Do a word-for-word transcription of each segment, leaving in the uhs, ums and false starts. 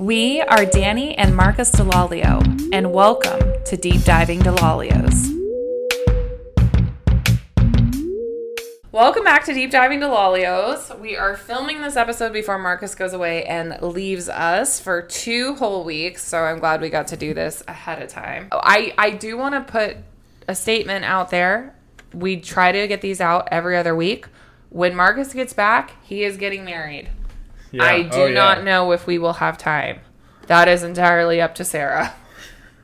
We are Danny and Marcus Delalio, and welcome to Deep Diving Delalios. Welcome back to Deep Diving Delalios. We are filming this episode before Marcus goes away and leaves us for two whole weeks, so I'm glad we got to do this ahead of time. I, I do want to put a statement out there. We try to get these out every other week. When Marcus gets back, he is getting married. Yeah. I do oh, yeah. not know if we will have time. That is entirely up to Sarah,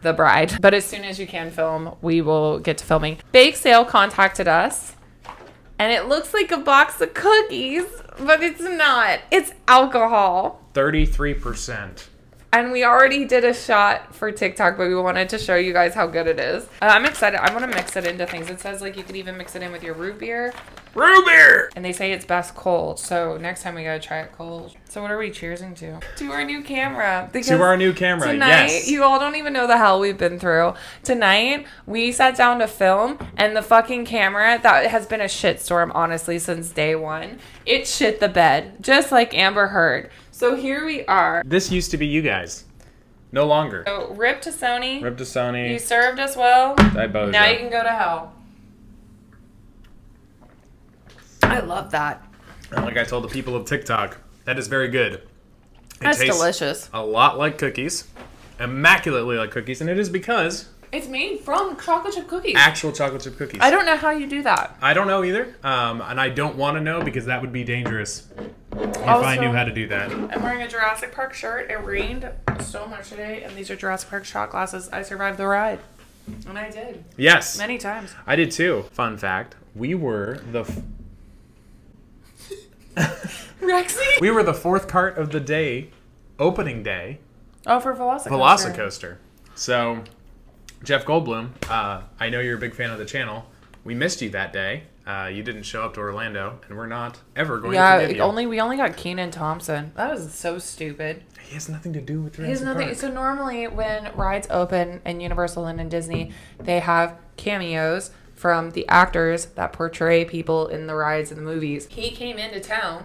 the bride. But as soon as you can film, we will get to filming. Bake Sale contacted us, and it looks like a box of cookies, but it's not. It's alcohol. thirty-three percent. And we already did a shot for TikTok, but we wanted to show you guys how good it is. Uh, I'm excited. I want to mix it into things. It says, like, you could even mix it in with your root beer. Root beer! And they say it's best cold, so next time we gotta try it cold. So what are we cheersing to? To our new camera. Because to our new camera, tonight, yes. You all don't even know the hell we've been through. Tonight, we sat down to film, and the fucking camera, that has been a shitstorm, honestly, since day one. It shit the bed, just like Amber Heard. So here we are. This used to be you guys. No longer. So rip to Sony. Rip to Sony. You served us well. I bows Now up. You can go to hell. I love that. And like I told the people of TikTok, that is very good. It That's tastes delicious. A lot like cookies. Immaculately like cookies. And it is because... it's made from chocolate chip cookies. Actual chocolate chip cookies. I don't know how you do that. I don't know either. Um, and I don't want to know because that would be dangerous. If also, I knew how to do that. I'm wearing a Jurassic Park shirt. It rained so much today, and these are Jurassic Park shot glasses. I survived the ride. And I did. Yes. Many times. I did too. Fun fact, we were the... F- Rexy? We were the fourth cart of the day, opening day. Oh, for Velocicoaster. Velocicoaster. So, Jeff Goldblum, uh, I know you're a big fan of the channel. We missed you that day. Uh, you didn't show up to Orlando, and we're not ever going yeah, to forgive you. Yeah, only we only got Kenan Thompson. That is so stupid. He has nothing to do with Jurassic he has nothing. Park. So normally when rides open in Universal and in Disney, they have cameos from the actors that portray people in the rides and the movies. He came into town.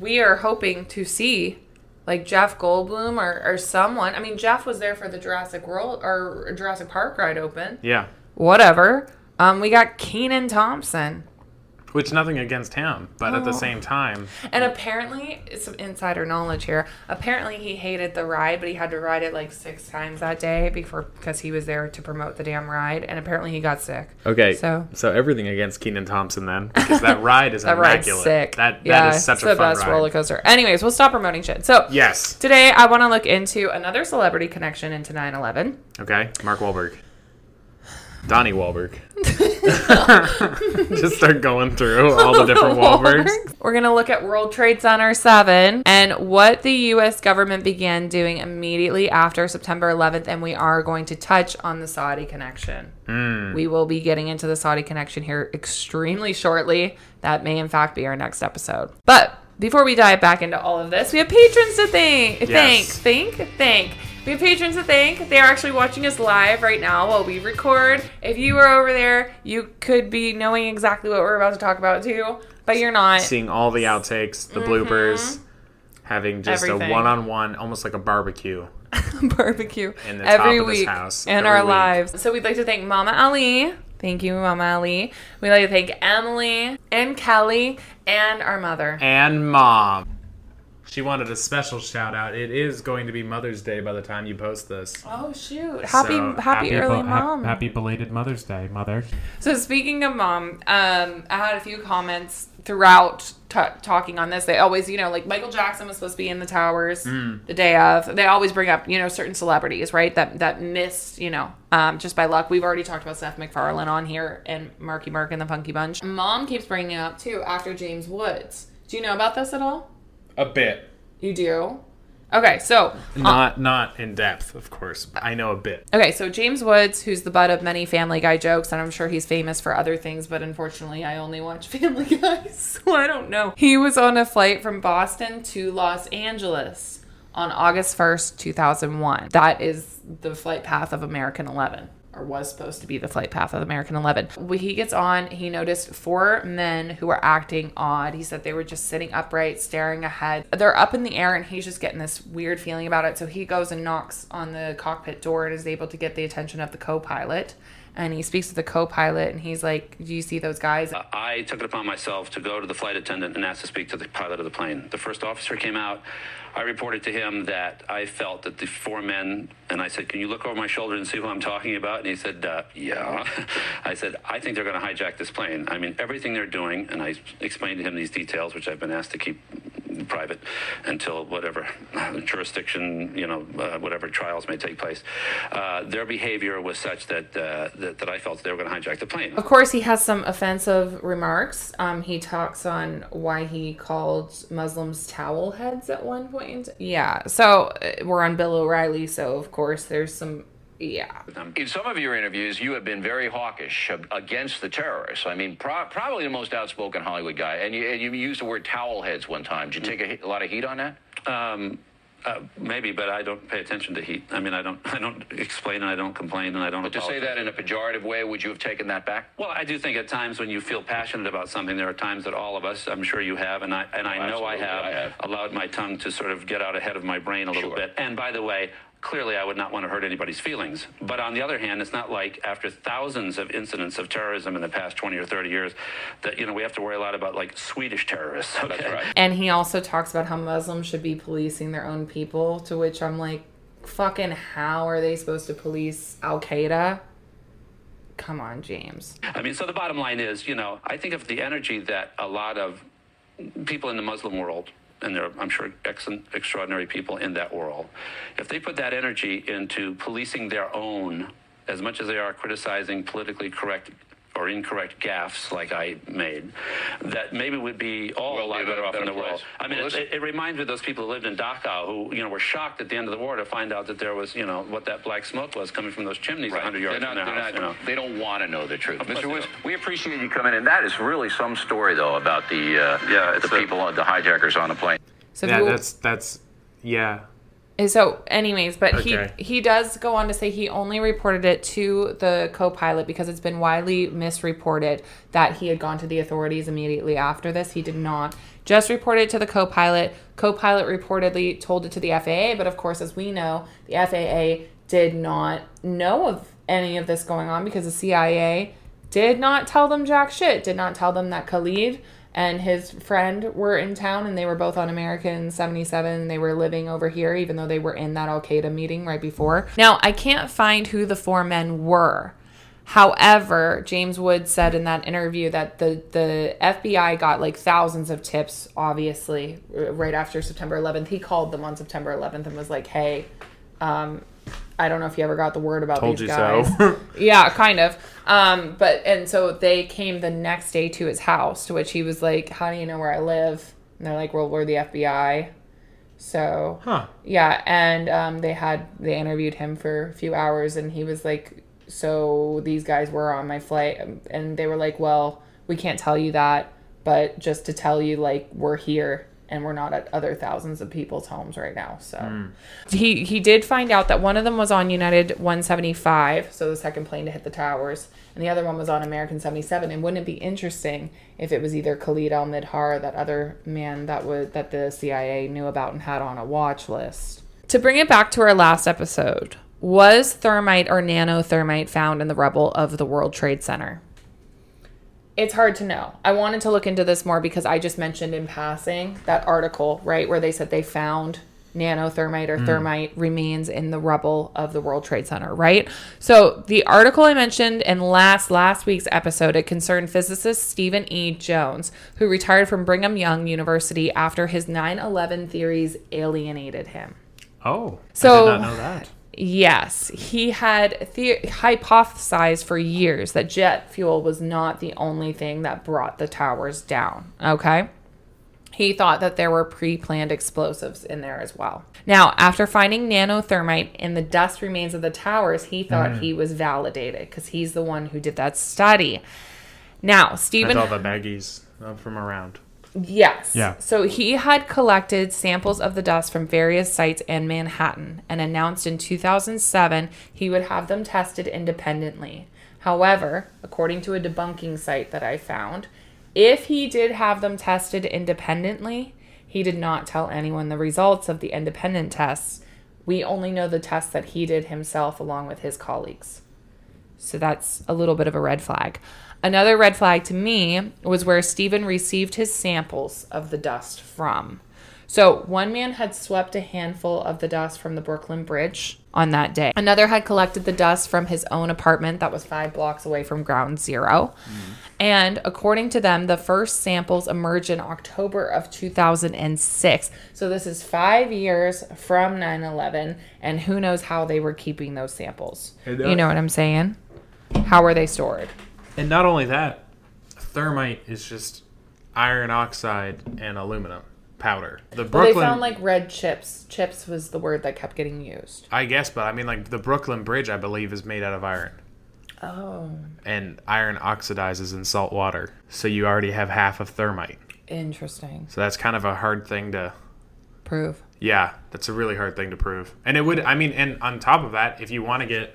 We are hoping to see like Jeff Goldblum or, or someone. I mean, Jeff was there for the Jurassic World or Jurassic Park ride open. Yeah. Whatever. Um, we got Kenan Thompson. Which, nothing against him, but oh. at the same time. And apparently, some insider knowledge here, apparently he hated the ride, but he had to ride it like six times that day before because he was there to promote the damn ride, and apparently he got sick. Okay, so so everything against Kenan Thompson then, because that ride is that immaculate. Sick. That, yeah, that is such a fun ride. It's the best roller coaster. Anyways, we'll stop promoting shit. So, yes. Today, I want to look into another celebrity connection into nine eleven. Okay, Mark Wahlberg. Donnie Wahlberg. Just start going through all the different Wahlbergs. We're going to look at World Trade Center seven and what the U S government began doing immediately after September eleventh, and we are going to touch on the Saudi connection. Mm. We will be getting into the Saudi connection here extremely shortly. That may, in fact, be our next episode. But before we dive back into all of this, we have patrons to thank. Yes. Thank, thank, thank. We have patrons to thank. They are actually watching us live right now while we record. If you were over there, you could be knowing exactly what we're about to talk about too, but you're not. Seeing all the outtakes, the mm-hmm. bloopers, having just Everything. A one-on-one, almost like a barbecue. Barbecue. In the every top of week this house. In every our week. Lives. So we'd like to thank Mama Ali. Thank you, Mama Ali. We'd like to thank Emily and Kelly and our mother. And Mom. She wanted a special shout out. It is going to be Mother's Day by the time you post this. Oh, shoot. Happy so, happy, happy early be- mom. Ha- happy belated Mother's Day, Mother. So speaking of Mom, um, I had a few comments throughout t- talking on this. They always, you know, like Michael Jackson was supposed to be in the towers mm. the day of. They always bring up, you know, certain celebrities, right, that that missed, you know, um, just by luck. We've already talked about Seth MacFarlane on here and Marky Mark and the Funky Bunch. Mom keeps bringing it up, too, after James Woods. Do you know about this at all? A bit. You do? Okay, so... Not uh, not in depth, of course. I know a bit. Okay, so James Woods, who's the butt of many Family Guy jokes, and I'm sure he's famous for other things, but unfortunately I only watch Family Guy, so I don't know. He was on a flight from Boston to Los Angeles on August first, two thousand one. That is the flight path of American eleven. or was supposed to be the flight path of American eleven. When he gets on, he noticed four men who were acting odd. He said they were just sitting upright, staring ahead. They're up in the air, and he's just getting this weird feeling about it. So he goes and knocks on the cockpit door and is able to get the attention of the co-pilot. And he speaks to the co-pilot, and he's like, do you see those guys? Uh, I took it upon myself to go to the flight attendant and ask to speak to the pilot of the plane. The first officer came out. I reported to him that I felt that the four men, and I said, can you look over my shoulder and see who I'm talking about? And he said, uh, yeah. I said, I think they're going to hijack this plane. I mean, everything they're doing, and I explained to him these details, which I've been asked to keep private until whatever jurisdiction, you know, uh, whatever trials may take place. Uh, their behavior was such that, uh, that that I felt they were going to hijack the plane. Of course, he has some offensive remarks. Um, he talks on why he called Muslims towel heads at one point. Yeah, so we're on Bill O'Reilly, so of course there's some. Yeah. In some of your interviews, you have been very hawkish against the terrorists. I mean, pro- probably the most outspoken Hollywood guy. And you, and you used the word towel heads one time. Did you take a, a lot of heat on that? Um, uh, maybe, but I don't pay attention to heat. I mean, I don't I don't explain and I don't complain and I don't But apologize. To say that in a pejorative way, would you have taken that back? Well, I do think at times when you feel passionate about something, there are times that all of us, I'm sure you have, and I, and oh, I know I have, I have, allowed my tongue to sort of get out ahead of my brain a little sure. bit. And by the way, clearly, I would not want to hurt anybody's feelings. But on the other hand, it's not like after thousands of incidents of terrorism in the past twenty or thirty years that, you know, we have to worry a lot about, like, Swedish terrorists. Okay? That's right. And he also talks about how Muslims should be policing their own people, to which I'm like, fucking how are they supposed to police Al-Qaeda? Come on, James. I mean, so the bottom line is, you know, I think of the energy that a lot of people in the Muslim world, and there are, I'm sure, excellent, extraordinary people in that world. If they put that energy into policing their own, as much as they are criticizing politically correct or incorrect gaffes like I made, that maybe would be all well, a lot better off in the place. world. I mean, well, it, it, it reminds me of those people who lived in Dachau who, you know, were shocked at the end of the war to find out that there was, you know, what that black smoke was coming from those chimneys right. one hundred yards not, from their house. Not, you know. They don't want to know the truth. Mister Woods, we appreciate you coming in. That is really some story, though, about the uh, yeah, the people, a, the hijackers on the plane. So yeah, that's, that's, yeah. So anyways, but okay. he he does go on to say he only reported it to the co-pilot because it's been widely misreported that he had gone to the authorities immediately after this. He did not. Just report it to the co-pilot. Co-pilot reportedly told it to the F A A, but of course, as we know, the F A A did not know of any of this going on because the C I A did not tell them jack shit, did not tell them that Khalid and his friend were in town, and they were both on American seventy-seven, and they were living over here, even though they were in that Al-Qaeda meeting right before. Now, I can't find who the four men were. However, James Woods said in that interview that the, the F B I got, like, thousands of tips, obviously, right after September eleventh. He called them on September eleventh and was like, hey, um, I don't know if you ever got the word about Told these guys. So. Yeah, kind of. Um, but and so they came the next day to his house, to which he was like, how do you know where I live? And they're like, well, we're the F B I. So, huh. yeah. And um, they had they interviewed him for a few hours, and he was like, so these guys were on my flight. And they were like, well, we can't tell you that, but just to tell you, like, we're here. And we're not at other thousands of people's homes right now. So mm. he, he did find out that one of them was on United one seventy-five, so the second plane to hit the towers, and the other one was on American seventy-seven. And wouldn't it be interesting if it was either Khalid al-Midhar, that other man that was that the C I A knew about and had on a watch list? To bring it back to our last episode, was thermite or nanothermite found in the rubble of the World Trade Center? It's hard to know. I wanted to look into this more because I just mentioned in passing that article, right, where they said they found nanothermite or mm. thermite remains in the rubble of the World Trade Center, right? So the article I mentioned in last last week's episode, it concerned physicist Stephen E. Jones, who retired from Brigham Young University after his nine eleven theories alienated him. Oh, so, I did not know that. Yes, he had the- hypothesized for years that jet fuel was not the only thing that brought the towers down, okay? He thought that there were pre-planned explosives in there as well. Now, after finding nanothermite in the dust remains of the towers, he thought mm. he was validated because he's the one who did that study. Now, Stephen... That's all the baggies from around. Yes. Yeah. So he had collected samples of the dust from various sites in Manhattan and announced in two thousand seven he would have them tested independently. However, according to a debunking site that I found, if he did have them tested independently, he did not tell anyone the results of the independent tests. We only know the tests that he did himself along with his colleagues. So that's a little bit of a red flag. Another red flag to me was where Stephen received his samples of the dust from. So one man had swept a handful of the dust from the Brooklyn Bridge on that day. Another had collected the dust from his own apartment that was five blocks away from ground zero. Mm. And according to them, the first samples emerged in October of two thousand six. So this is five years from nine eleven, and who knows how they were keeping those samples. You know what I'm saying? How were they stored? And not only that, thermite is just iron oxide and aluminum powder. The Brooklyn, well, they found like red chips. Chips was the word that kept getting used. I guess, but I mean, like the Brooklyn Bridge, I believe, is made out of iron. Oh. And iron oxidizes in salt water, so you already have half of thermite. Interesting. So that's kind of a hard thing to prove. Yeah, that's a really hard thing to prove. And it would, I mean, and on top of that, if you want to get...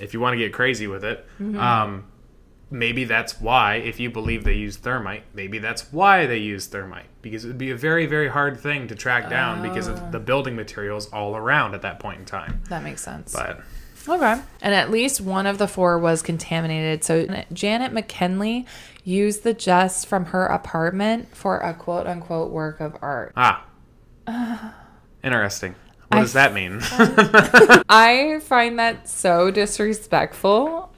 If you want to get crazy with it, mm-hmm. um, maybe that's why, if you believe they use thermite, maybe that's why they use thermite. Because it would be a very, very hard thing to track down uh, because of the building materials all around at that point in time. That makes sense. But okay. And at least one of the four was contaminated. So Janet McKinley used the dust from her apartment for a quote-unquote work of art. Ah. Uh, Interesting. What does that mean? I find that so disrespectful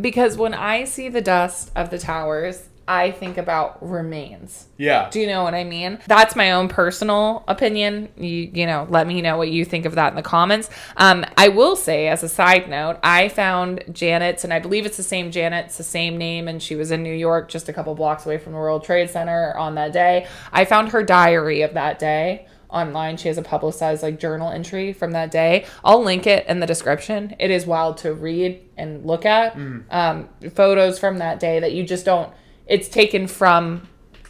because when I see the dust of the towers, I think about remains. Yeah. Do you know what I mean? That's my own personal opinion. You, you know, let me know what you think of that in the comments. Um, I will say, as a side note, I found Janet's, and I believe it's the same Janet, it's the same name, and she was in New York just a couple blocks away from the World Trade Center on that day. I found her diary of that day. Online, she has a publicized like journal entry from that day. I'll link it in the description. It is wild to read and look at. Mm. Um, photos from that day that you just don't, it's taken from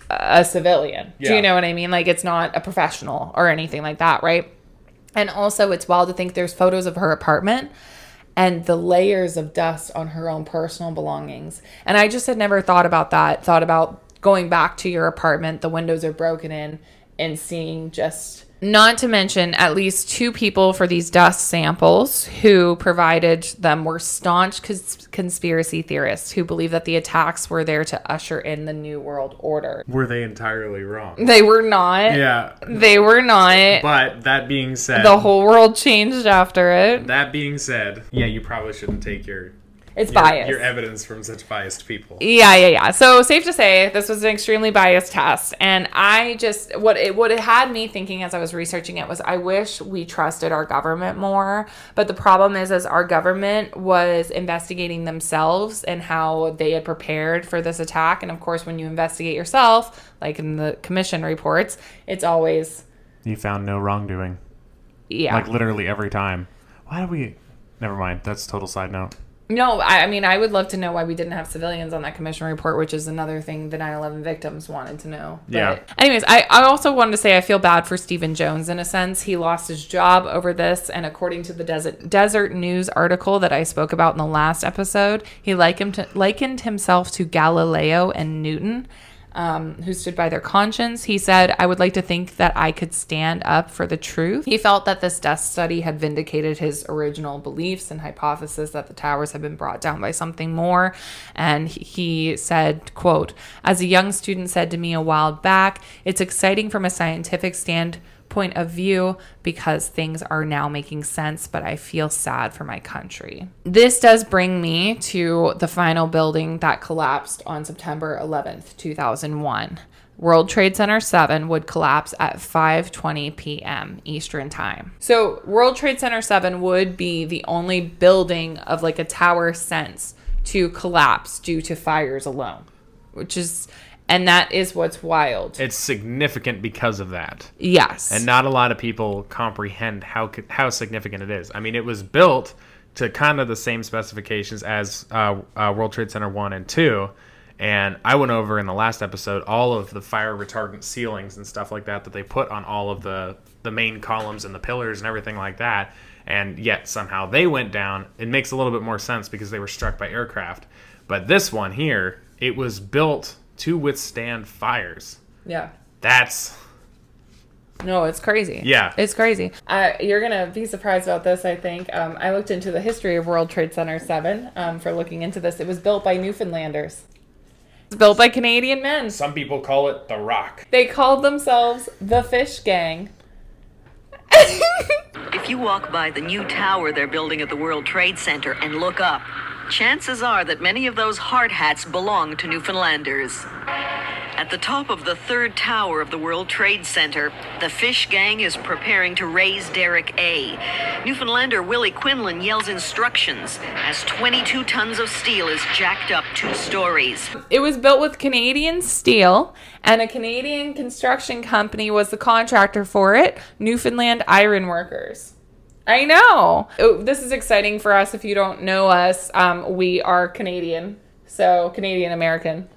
a civilian. Yeah. Do you know what I mean? Like it's not a professional or anything like that, right? And also it's wild to think there's photos of her apartment and the layers of dust on her own personal belongings. And I just had never thought about that, thought about going back to your apartment, the windows are broken in, and seeing just, not to mention at least two people for these dust samples who provided them were staunch cons- conspiracy theorists who believed that the attacks were there to usher in the New World Order. Were they entirely wrong? They were not. Yeah. They were not. But that being said, the whole world changed after it. That being said, yeah, you probably shouldn't take your... It's your, biased. Your evidence from such biased people. Yeah, yeah, yeah. So safe to say, this was an extremely biased test. And I just, what it, what it had me thinking as I was researching it was, I wish we trusted our government more. But the problem is, as our government was investigating themselves and how they had prepared for this attack. And of course, when you investigate yourself, like in the commission reports, it's always... You found no wrongdoing. Yeah. Like literally every time. Why do we... Never mind. That's a total side note. No, I, I mean, I would love to know why we didn't have civilians on that commission report, which is another thing the nine eleven victims wanted to know. But yeah. Anyways, I, I also wanted to say I feel bad for Stephen Jones in a sense. He lost his job over this, and according to the Desert, Desert News article that I spoke about in the last episode, he likened, to, likened himself to Galileo and Newton, um, who stood by their conscience. He said, I would like to think that I could stand up for the truth. He felt that this dust study had vindicated his original beliefs and hypothesis that the towers had been brought down by something more. And he said, quote, as a young student said to me a while back, it's exciting from a scientific standpoint of view because things are now making sense, but I feel sad for my country. This does bring me to the final building that collapsed on September eleventh, two thousand one. World Trade Center seven would collapse at five twenty p.m. Eastern Time. So World Trade Center seven would be the only building of like a tower sense to collapse due to fires alone, which is... And that is what's wild. It's significant because of that. Yes. And not a lot of people comprehend how how significant it is. I mean, it was built to kind of the same specifications as uh, uh, World Trade Center one and two. And I went over in the last episode all of the fire retardant ceilings and stuff like that that they put on all of the, the main columns and the pillars and everything like that. And yet somehow they went down. It makes a little bit more sense because they were struck by aircraft. But this one here, it was built to withstand fires. Yeah. That's... No, it's crazy. Yeah. It's crazy. Uh, you're going to be surprised about this, I think. Um, I looked into the history of World Trade Center seven um, for looking into this. It was built by Newfoundlanders. It's built by Canadian men. Some people call it The Rock. They called themselves the Fish Gang. If you walk by the new tower they're building at the World Trade Center and look up, chances are that many of those hard hats belong to Newfoundlanders. At the top of the third tower of the World Trade Center, the Fish Gang is preparing to raise Derek A. Newfoundlander Willie Quinlan yells instructions as twenty-two tons of steel is jacked up two stories. It was built with Canadian steel, and a Canadian construction company was the contractor for it, Newfoundland Iron Workers. I know. It, this is exciting for us. If you don't know us, um, we are Canadian. So, Canadian-American.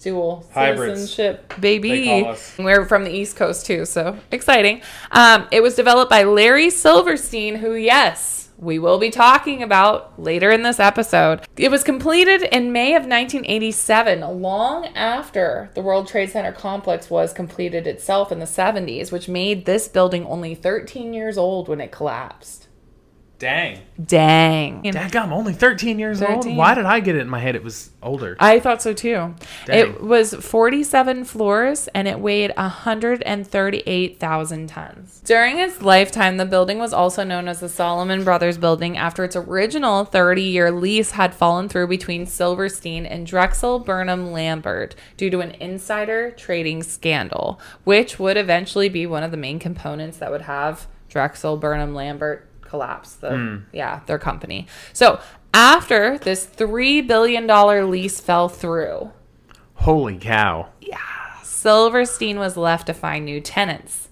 Dual hybrids. Citizenship, baby. We're from the East Coast too, so exciting. Um, it was developed by Larry Silverstein, who, yes, we will be talking about later in this episode. It was completed in May of nineteen eighty-seven, long after the World Trade Center complex was completed itself in the seventies, which made this building only thirteen years old when it collapsed. Dang. Dang. Dang, I'm only thirteen years thirteen. old. Why did I get it in my head? It was older. I thought so too. Dang. It was forty-seven floors and it weighed one hundred thirty-eight thousand tons. During its lifetime, the building was also known as the Salomon Brothers building after its original thirty-year lease had fallen through between Silverstein and Drexel Burnham Lambert due to an insider trading scandal, which would eventually be one of the main components that would have Drexel Burnham Lambert collapse the mm. yeah their company. So after this three billion dollar lease fell through, holy cow, yeah Silverstein was left to find new tenants.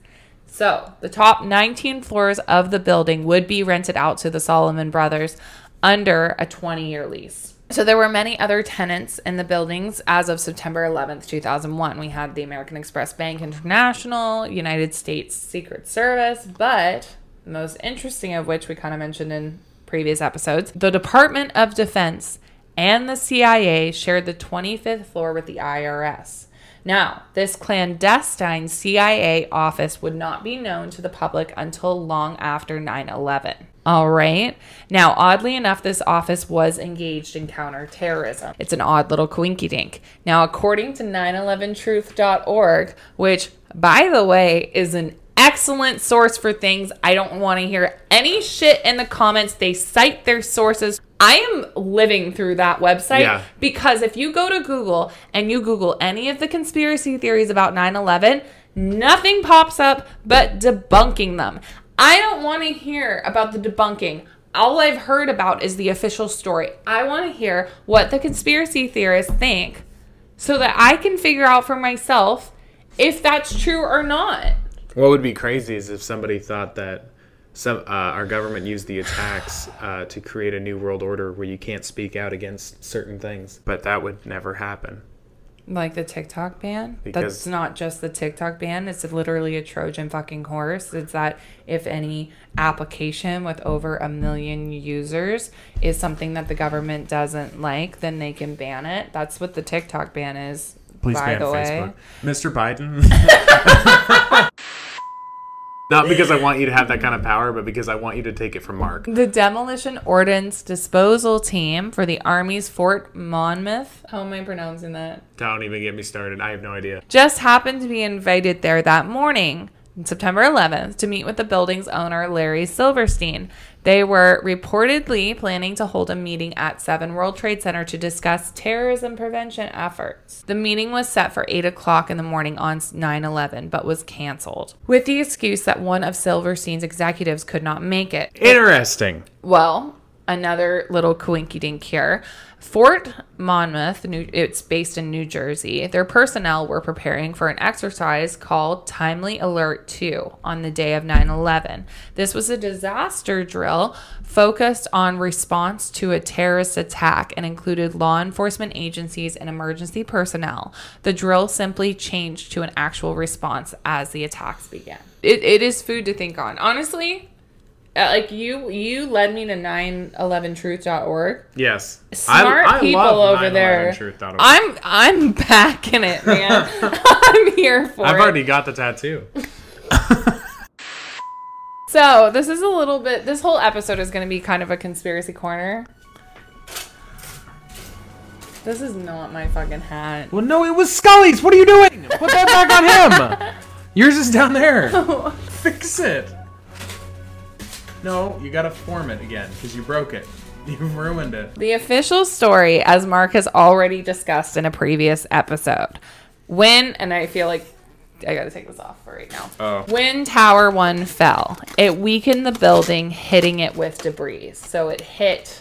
So the top nineteen floors of the building would be rented out to the Salomon Brothers under a twenty-year lease. So there were many other tenants in the buildings as of September eleventh, two thousand one. We had the American Express Bank International, United States Secret Service, but the most interesting of which we kind of mentioned in previous episodes, the Department of Defense and the C I A shared the twenty-fifth floor with the I R S. Now, this clandestine C I A office would not be known to the public until long after nine eleven. All right. Now, oddly enough, this office was engaged in counterterrorism. It's an odd little coinkydink. Now, according to nine eleven truth dot org, which, by the way, is an excellent source for things. I don't want to hear any shit in the comments. They cite their sources. I am living through that website yeah. because if you go to Google and you Google any of the conspiracy theories about nine eleven, nothing pops up but debunking them. I don't want to hear about the debunking. All I've heard about is the official story. I want to hear what the conspiracy theorists think so that I can figure out for myself if that's true or not. What would be crazy is if somebody thought that some uh, our government used the attacks uh, to create a new world order where you can't speak out against certain things. But that would never happen. Like the TikTok ban? Because that's not just the TikTok ban. It's literally a Trojan fucking horse. It's that if any application with over a million users is something that the government doesn't like, then they can ban it. That's what the TikTok ban is. Please ban Facebook. Mister Biden. Not because I want you to have that kind of power, but because I want you to take it from Mark. The Demolition Ordnance Disposal Team for the Army's Fort Monmouth. How am I pronouncing that? Don't even get me started. I have no idea. Just happened to be invited there that morning, September eleventh, to meet with the building's owner, Larry Silverstein. They were reportedly planning to hold a meeting at seven World Trade Center to discuss terrorism prevention efforts. The meeting was set for eight o'clock in the morning on nine eleven, but was canceled, with the excuse that one of Silverstein's executives could not make it. Interesting. Well, another little coinky-dink here. Fort Monmouth, New, it's based in New Jersey. Their personnel were preparing for an exercise called Timely Alert two on the day of nine eleven. This was a disaster drill focused on response to a terrorist attack and included law enforcement agencies and emergency personnel. The drill simply changed to an actual response as the attacks began. It, it is food to think on. Honestly, like, you you led me to nine eleven truth dot org. Yes. Smart I, I people over there. truth dot org. I'm I'm backing it, man. I'm here for I've it. I've already got the tattoo. So, this is a little bit... This whole episode is going to be kind of a conspiracy corner. This is not my fucking hat. Well, no, it was Scully's. What are you doing? Put that back on him. Yours is down there. Oh. Fix it. No, you gotta form it again, because you broke it. You've ruined it. The official story, as Mark has already discussed in a previous episode, when, and I feel like I gotta take this off for right now. Oh. When Tower one fell, it weakened the building, hitting it with debris. So it hit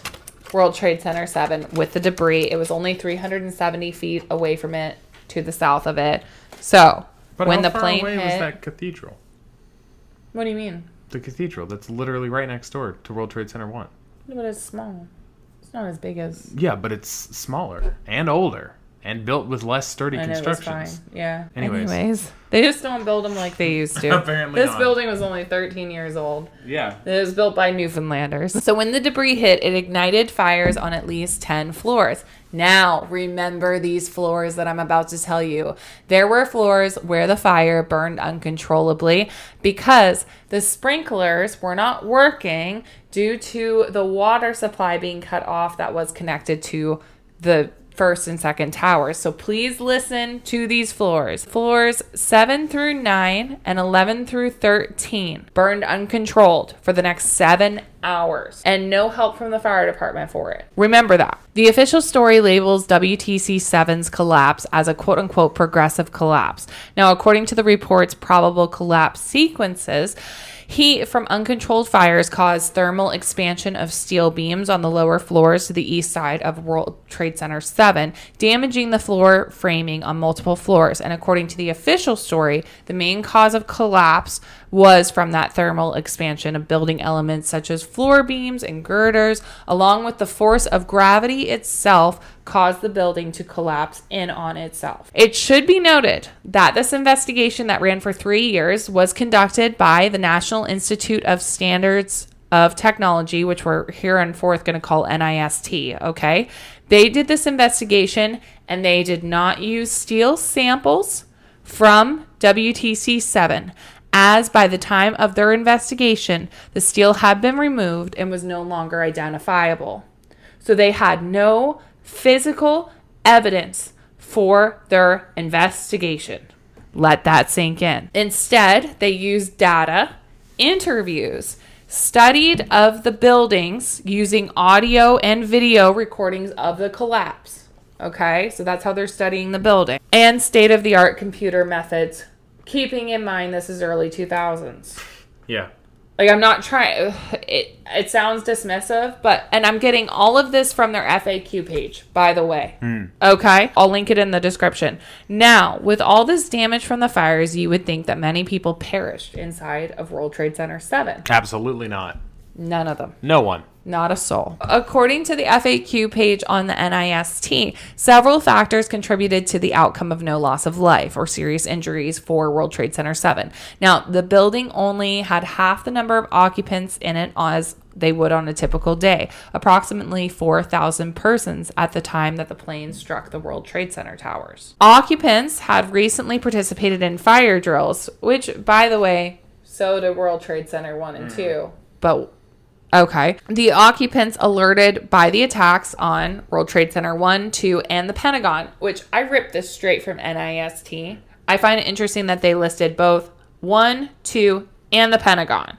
World Trade Center seven with the debris. It was only three hundred seventy feet away from it, to the south of it. So, but when the plane hit... But how far away was that cathedral? What do you mean? The cathedral that's literally right next door to World Trade Center one. But it's small. It's not as big as... Yeah, but it's smaller and older and built with less sturdy and constructions. It was fine. Yeah. Anyways. Anyways. They just don't build them like they used to. Apparently This not. building was only thirteen years old. Yeah. It was built by Newfoundlanders. So when the debris hit, it ignited fires on at least ten floors. Now, remember these floors that I'm about to tell you. There were floors where the fire burned uncontrollably because the sprinklers were not working due to the water supply being cut off that was connected to the first and second towers. So please listen to these floors. Floors seven through nine and eleven through thirteen burned uncontrolled for the next seven hours, and no help from the fire department for it. Remember that. The official story labels W T C seven's collapse as a quote-unquote progressive collapse. Now, according to the report's probable collapse sequences, heat from uncontrolled fires caused thermal expansion of steel beams on the lower floors to the east side of World Trade Center seven, damaging the floor framing on multiple floors. And according to the official story, the main cause of collapse was from that thermal expansion of building elements such as floor beams and girders, along with the force of gravity itself, caused the building to collapse in on itself. It should be noted that this investigation that ran for three years was conducted by the National Institute of Standards of Technology, which we're henceforth going to call N I S T, okay? They did this investigation, and they did not use steel samples from W T C seven, as by the time of their investigation, the steel had been removed and was no longer identifiable. So they had no physical evidence for their investigation. Let that sink in. Instead, they used data, interviews, studied of the buildings using audio and video recordings of the collapse. Okay, so that's how they're studying the building. And state-of-the-art computer methods, keeping in mind this is early two thousands. Yeah. Like, I'm not trying... It it sounds dismissive, but... And I'm getting all of this from their F A Q page, by the way. Mm. Okay? I'll link it in the description. Now, with all this damage from the fires, you would think that many people perished inside of World Trade Center seven. Absolutely not. None of them. No one. Not a soul. According to the F A Q page on the N I S T, several factors contributed to the outcome of no loss of life or serious injuries for World Trade Center seven. Now, the building only had half the number of occupants in it as they would on a typical day, approximately four thousand persons at the time that the plane struck the World Trade Center towers. Occupants had recently participated in fire drills, which, by the way, so did World Trade Center one and two, but... Okay. The occupants alerted by the attacks on World Trade Center one, two, and the Pentagon, which I ripped this straight from N I S T. I find it interesting that they listed both one, two, and the Pentagon.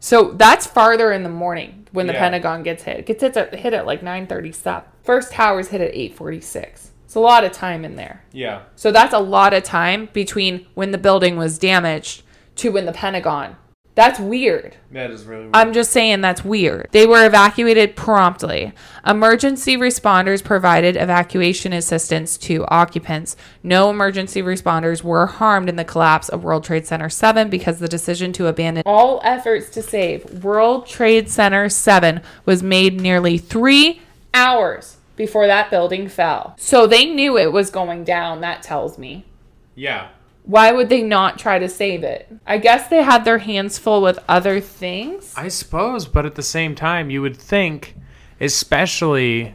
So that's farther in the morning when the yeah. Pentagon gets hit. It gets hit at, hit at like nine thirty-seven. First towers hit at eight forty-six. It's a lot of time in there. Yeah. So that's a lot of time between when the building was damaged to when the Pentagon... That's weird. That is really weird. I'm just saying that's weird. They were evacuated promptly. Emergency responders provided evacuation assistance to occupants. No emergency responders were harmed in the collapse of World Trade Center seven because the decision to abandon all efforts to save World Trade Center seven was made nearly three hours before that building fell. So they knew it was going down, that tells me. Yeah. Why would they not try to save it? I guess they had their hands full with other things. I suppose, but at the same time, you would think, especially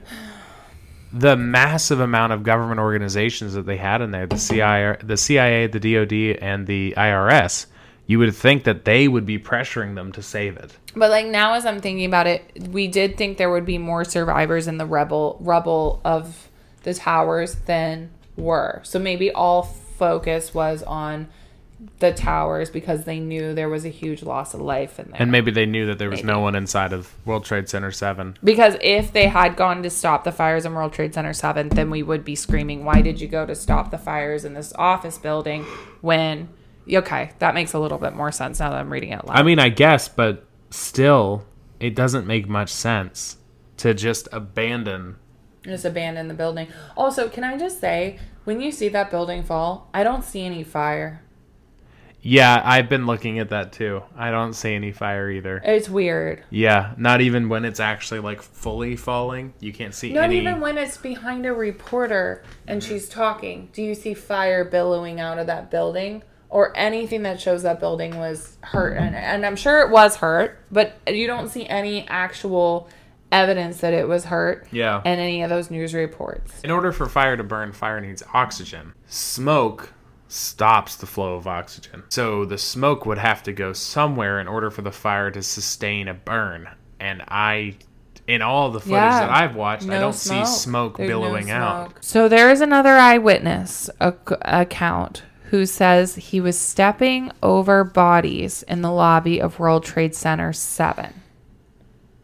the massive amount of government organizations that they had in there, the C I A, the C I A, the D O D, and the I R S, you would think that they would be pressuring them to save it. But like now as I'm thinking about it, we did think there would be more survivors in the rebel rubble of the towers than were. So maybe all focus was on the towers because they knew there was a huge loss of life in there. And maybe they knew that there was maybe. no one inside of World Trade Center seven. Because if they had gone to stop the fires in World Trade Center seven, then we would be screaming, why did you go to stop the fires in this office building when... Okay, that makes a little bit more sense now that I'm reading it out loud. I mean, I guess, but still, it doesn't make much sense to just abandon... Just abandon the building. Also, can I just say... When you see that building fall, I don't see any fire. Yeah, I've been looking at that too. I don't see any fire either. It's weird. Yeah, not even when it's actually like fully falling. You can't see not any. Not even when it's behind a reporter and she's talking. Do you see fire billowing out of that building? Or anything that shows that building was hurt in it. And I'm sure it was hurt, but you don't see any actual evidence that it was hurt yeah. in any of those news reports. In order for fire to burn, fire needs oxygen. Smoke stops the flow of oxygen. So the smoke would have to go somewhere in order for the fire to sustain a burn. And I, in all the footage yeah. that I've watched, no I don't smoke. see smoke There's billowing no smoke. out. So there is another eyewitness ac- account who says he was stepping over bodies in the lobby of World Trade Center seven.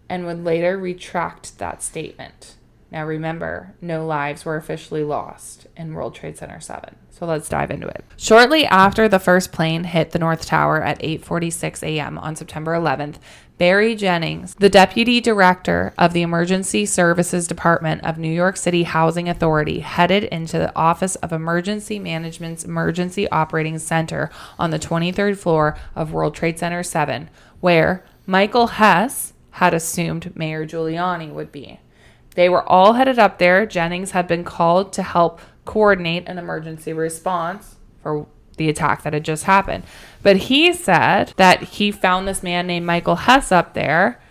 And would later retract that statement. Now remember, no lives were officially lost in World Trade Center seven. So let's dive into it. Shortly after the first plane hit the North Tower at eight forty-six a.m. on September eleventh, Barry Jennings, the deputy director of the Emergency Services Department of New York City Housing Authority, headed into the Office of Emergency Management's Emergency Operating Center on the twenty-third floor of World Trade Center seven, where Michael Hess had assumed Mayor Giuliani would be. They were all headed up there. Jennings had been called to help coordinate an emergency response for the attack that had just happened. But he said that he found this man named Michael Hess up there,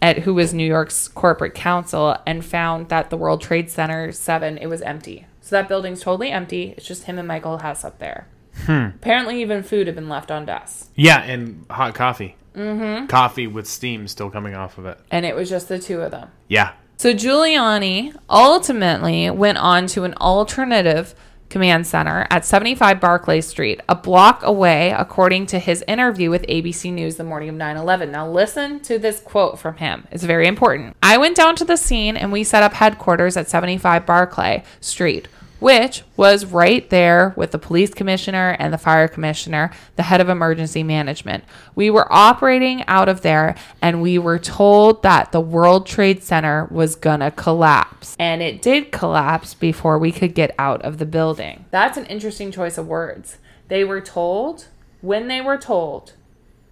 at who was New York's corporate counsel, and found that the World Trade Center seven, it was empty. So that building's totally empty. It's just him and Michael Hess up there. Hmm. Apparently even food had been left on desks. Yeah, and hot coffee. Mm-hmm. Coffee with steam still coming off of it. And it was just the two of them. Yeah. So Giuliani ultimately went on to an alternative command center at seventy-five Barclay Street, a block away, according to his interview with A B C News the morning of nine eleven. Now listen to this quote from him. It's very important. I went down to the scene and we set up headquarters at seventy-five Barclay Street, which was right there with the police commissioner and the fire commissioner, the head of emergency management. We were operating out of there, and we were told that the World Trade Center was gonna collapse. And it did collapse before we could get out of the building. That's an interesting choice of words. They were told, when they were told,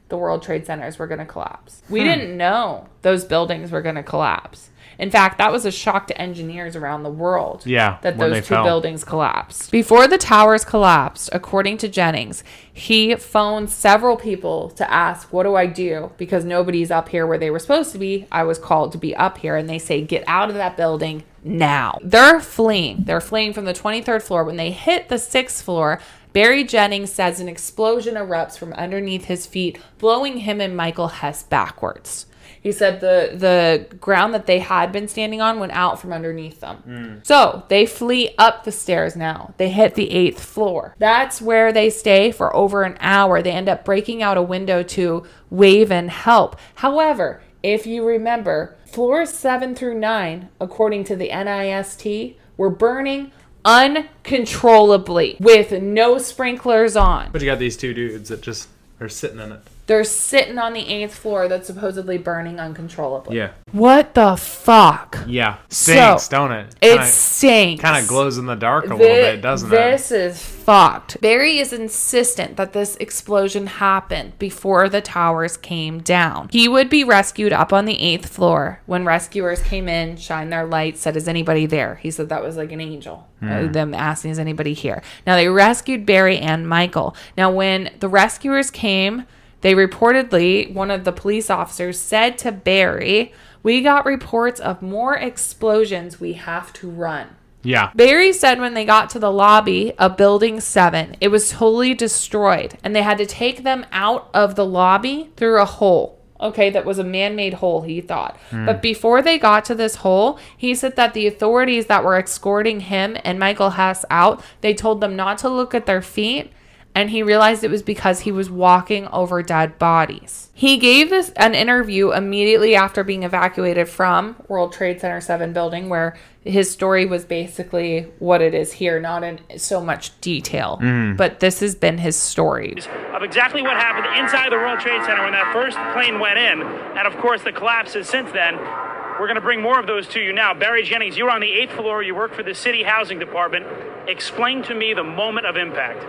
the World Trade Centers were gonna collapse. We hmm. didn't know those buildings were gonna collapse. In fact, that was a shock to engineers around the world yeah, that those two fell. buildings collapsed. Before the towers collapsed, according to Jennings, he phoned several people to ask, what do I do? Because nobody's up here where they were supposed to be. I was called to be up here. And they say, get out of that building now. They're fleeing. They're fleeing from the twenty-third floor. When they hit the sixth floor, Barry Jennings says an explosion erupts from underneath his feet, blowing him and Michael Hess backwards. He said the, the ground that they had been standing on went out from underneath them. Mm. So they flee up the stairs now. They hit the eighth floor. That's where they stay for over an hour. They end up breaking out a window to wave and help. However, if you remember, floors seven through nine, according to the NIST, were burning uncontrollably with no sprinklers on. But you got these two dudes that just are sitting in it. They're sitting on the eighth floor that's supposedly burning uncontrollably. Yeah. What the fuck? Yeah. Stinks, so, don't it? Kinda, it stinks. Kind of glows in the dark a this, little bit, doesn't this it? This is fucked. Barry is insistent that this explosion happened before the towers came down. He would be rescued up on the eighth floor when rescuers came in, shined their light, said, is anybody there? He said that was like an angel. Mm. Them asking, is anybody here? Now, they rescued Barry and Michael. Now, when the rescuers came... They reportedly, one of the police officers said to Barry, we got reports of more explosions. We have to run. Yeah. Barry said when they got to the lobby of Building seven, it was totally destroyed. And they had to take them out of the lobby through a hole. Okay, that was a man-made hole, he thought. Mm. But before they got to this hole, he said that the authorities that were escorting him and Michael Hess out, they told them not to look at their feet. And he realized it was because he was walking over dead bodies. He gave this an interview immediately after being evacuated from World Trade Center seven building, where his story was basically what it is here, not in so much detail. Mm. But this has been his story. Of exactly what happened inside the World Trade Center when that first plane went in, and of course the collapses since then. We're going to bring more of those to you now. Barry Jennings, you're on the eighth floor. You work for the City Housing Department. Explain to me the moment of impact.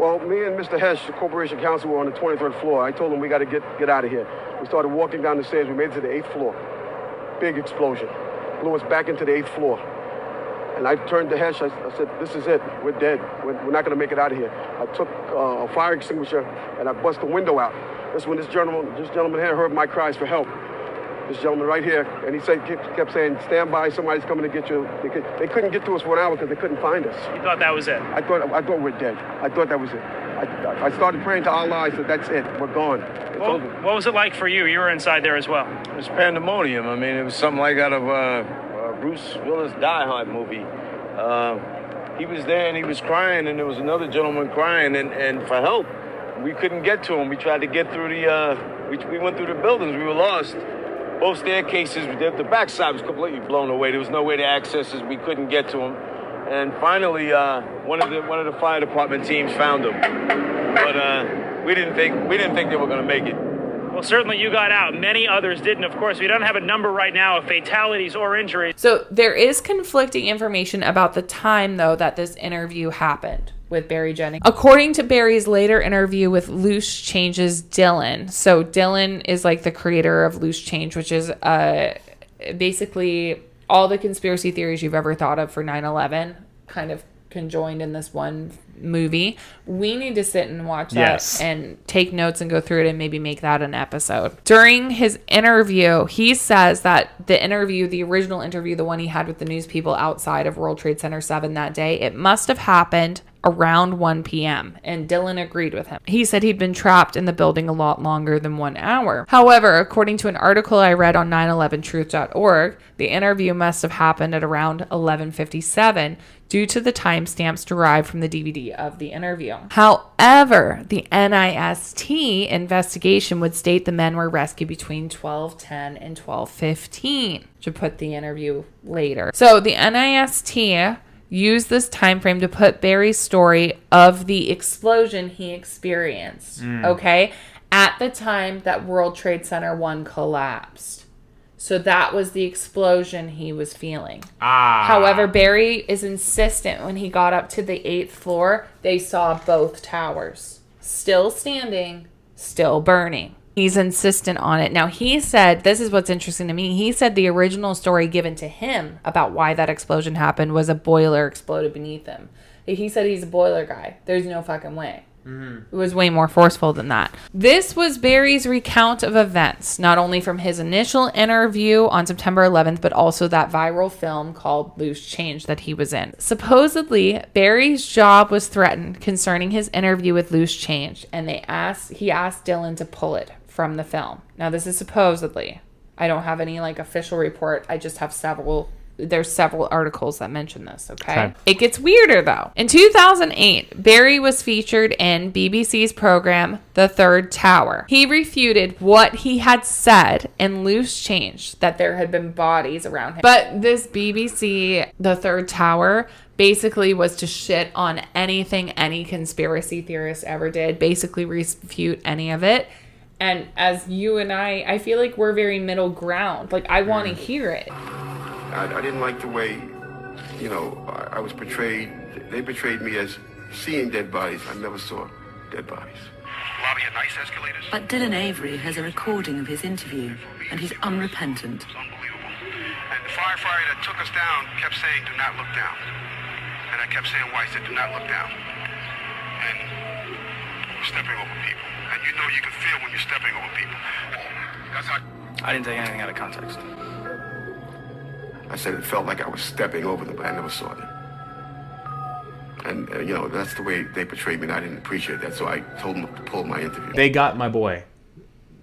Well, me and Mister Hess, the corporation counsel, were on the twenty-third floor. I told him we got to get, get out of here. We started walking down the stairs. We made it to the eighth floor. Big explosion. Blew us back into the eighth floor. And I turned to Hess. I, I said, this is it. We're dead. We're, we're not going to make it out of here. I took uh, a fire extinguisher, and I bust the window out. That's when this gentleman, this gentleman here heard my cries for help. This gentleman right here. And he said, kept, kept saying, stand by. Somebody's coming to get you. They, could, they couldn't get to us for an hour because they couldn't find us. You thought that was it? I thought I thought we're dead. I thought that was it. I, I started praying to Allah. I said, that's it. We're gone. It's well, over. What was it like for you? You were inside there as well. It was pandemonium. I mean, it was something like out of uh, uh, Bruce Willis' Die Hard movie. Uh, he was there and he was crying, and there was another gentleman crying and, and for help. We couldn't get to him. We tried to get through the, uh, we, we went through the buildings. We were lost. Both staircases, the backside was completely blown away. There was no way to access us. We couldn't get to them. And finally, uh, one of the one of the fire department teams found them. But uh, we didn't think we didn't think they were going to make it. Well, certainly you got out. Many others didn't. Of course, we don't have a number right now of fatalities or injuries. So there is conflicting information about the time, though, that this interview happened with Barry Jennings. According to Barry's later interview with Loose Change's Dylan. So Dylan is like the creator of Loose Change, which is uh, basically all the conspiracy theories you've ever thought of for nine eleven kind of conjoined in this one movie. We need to sit and watch yes. that and take notes and go through it and maybe make that an episode. During his interview, he says that the interview, the original interview, the one he had with the news people outside of World Trade Center seven that day, it must have happened around one p.m. and Dylan agreed with him. He said he'd been trapped in the building a lot longer than one hour. However, according to an article I read on nine eleven truth dot org, the interview must have happened at around eleven fifty-seven due to the timestamps derived from the D V D of the interview. However, the NIST investigation would state the men were rescued between twelve ten and twelve fifteen to put the interview later. So the NIST use this time frame to put Barry's story of the explosion he experienced, mm. okay, at the time that World Trade Center one collapsed. So that was the explosion he was feeling. Ah. However, Barry is insistent when he got up to the eighth floor, they saw both towers still standing, still burning. He's insistent on it. Now, he said, this is what's interesting to me. He said the original story given to him about why that explosion happened was a boiler exploded beneath him. He said he's a boiler guy. There's no fucking way. Mm-hmm. It was way more forceful than that. This was Barry's recount of events, not only from his initial interview on September eleventh, but also that viral film called Loose Change that he was in. Supposedly, Barry's job was threatened concerning his interview with Loose Change, and they asked he asked Dylan to pull it from the film. Now, this is supposedly. I don't have any like official report. I just have several There's several articles that mention this, okay? okay? It gets weirder, though. In two thousand eight, Barry was featured in B B C's program, The Third Tower. He refuted what he had said in Loose Change, that there had been bodies around him. But this B B C, The Third Tower, basically was to shit on anything any conspiracy theorist ever did, basically refute any of it. And as you and I, I feel like we're very middle ground. Like, I want to hear it. I, I didn't like the way, you know, I, I was portrayed. They portrayed me as seeing dead bodies. I never saw dead bodies. Lobby at nice escalators. But Dylan Avery has a recording of his interview, and he's unrepentant. It's unbelievable. And the firefighter that took us down kept saying, do not look down. And I kept saying, why? He said, do not look down. And we're stepping over people. And you know you can feel when you're stepping over people. That's how... I didn't take anything out of context. I said it felt like I was stepping over them, but I never saw them. And, uh, you know, that's the way they portrayed me, and I didn't appreciate that, so I told them to pull my interview. They got my boy.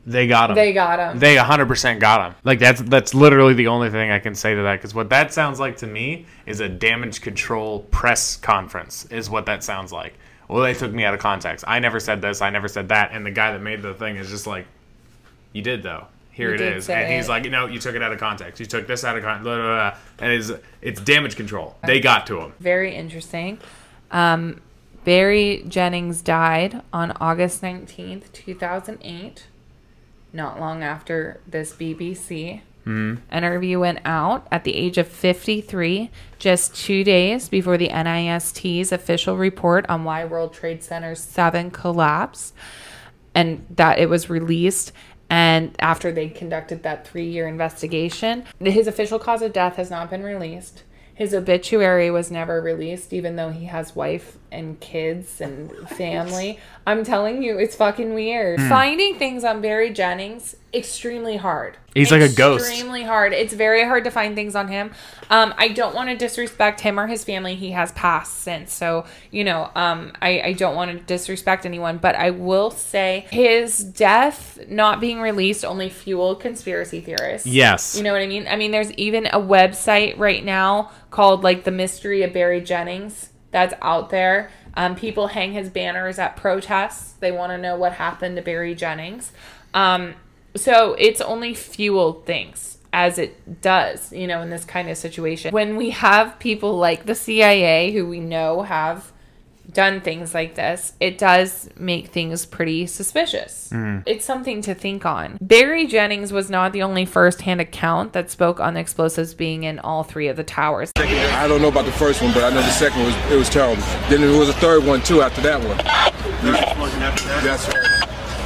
They got him. They got him. They one hundred percent got him. Like, that's that's literally the only thing I can say to that, because what that sounds like to me is a damage control press conference is what that sounds like. Well, they took me out of context. I never said this. I never said that. And the guy that made the thing is just like, you did, though. Here it is. And he's like, no, you took it out of context. You took this out of context. And it's, it's damage control. They got to him. Very interesting. Um, Barry Jennings died on August nineteenth, two thousand eight, not long after this B B C mm-hmm. interview went out, at the age of fifty-three, just two days before the N I S T's official report on why World Trade Center seven collapsed, and that it was released. And after they conducted that three-year investigation, his official cause of death has not been released. His obituary was never released, even though he has wife and kids and family. I'm telling you, it's fucking weird. Mm. Finding things on Barry Jennings, extremely hard. He's like a ghost. Extremely hard. It's very hard to find things on him. Um, I don't want to disrespect him or his family. He has passed since. So, you know, um, I, I don't want to disrespect anyone. But I will say his death not being released only fueled conspiracy theorists. Yes. You know what I mean? I mean, there's even a website right now called like The Mystery of Barry Jennings that's out there. Um, people hang his banners at protests. They want to know what happened to Barry Jennings. Um, so it's only fueled things as it does, you know, in this kind of situation. When we have people like the C I A who we know have done things like this, it does make things pretty suspicious. Mm. It's something to think on. Barry Jennings was not the only first-hand account that spoke on the explosives being in all three of the towers. I don't know about the first one, but I know the second was it was terrible. Then there was a third one too after that one. That's right.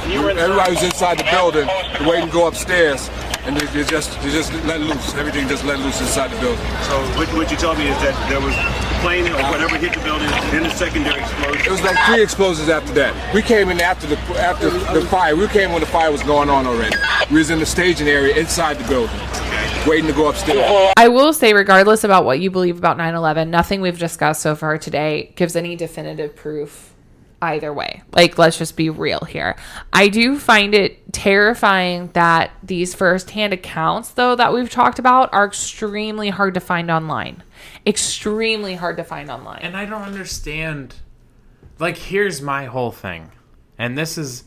Everybody was inside the building waiting to go upstairs, and they, they just they just let loose. Everything just let loose inside the building. So what, what you told me is that there was a plane or whatever hit the building, then a secondary explosion. It was like three explosions after that. We came in after the after the fire. We came when the fire was going on already. We was in the staging area inside the building, waiting to go upstairs. I will say, regardless about what you believe about nine eleven, nothing we've discussed so far today gives any definitive proof either way. Like, let's just be real here. I do find it terrifying that these first-hand accounts, though, that we've talked about are extremely hard to find online. Extremely hard to find online. And I don't understand. Like, here's my whole thing. And this is,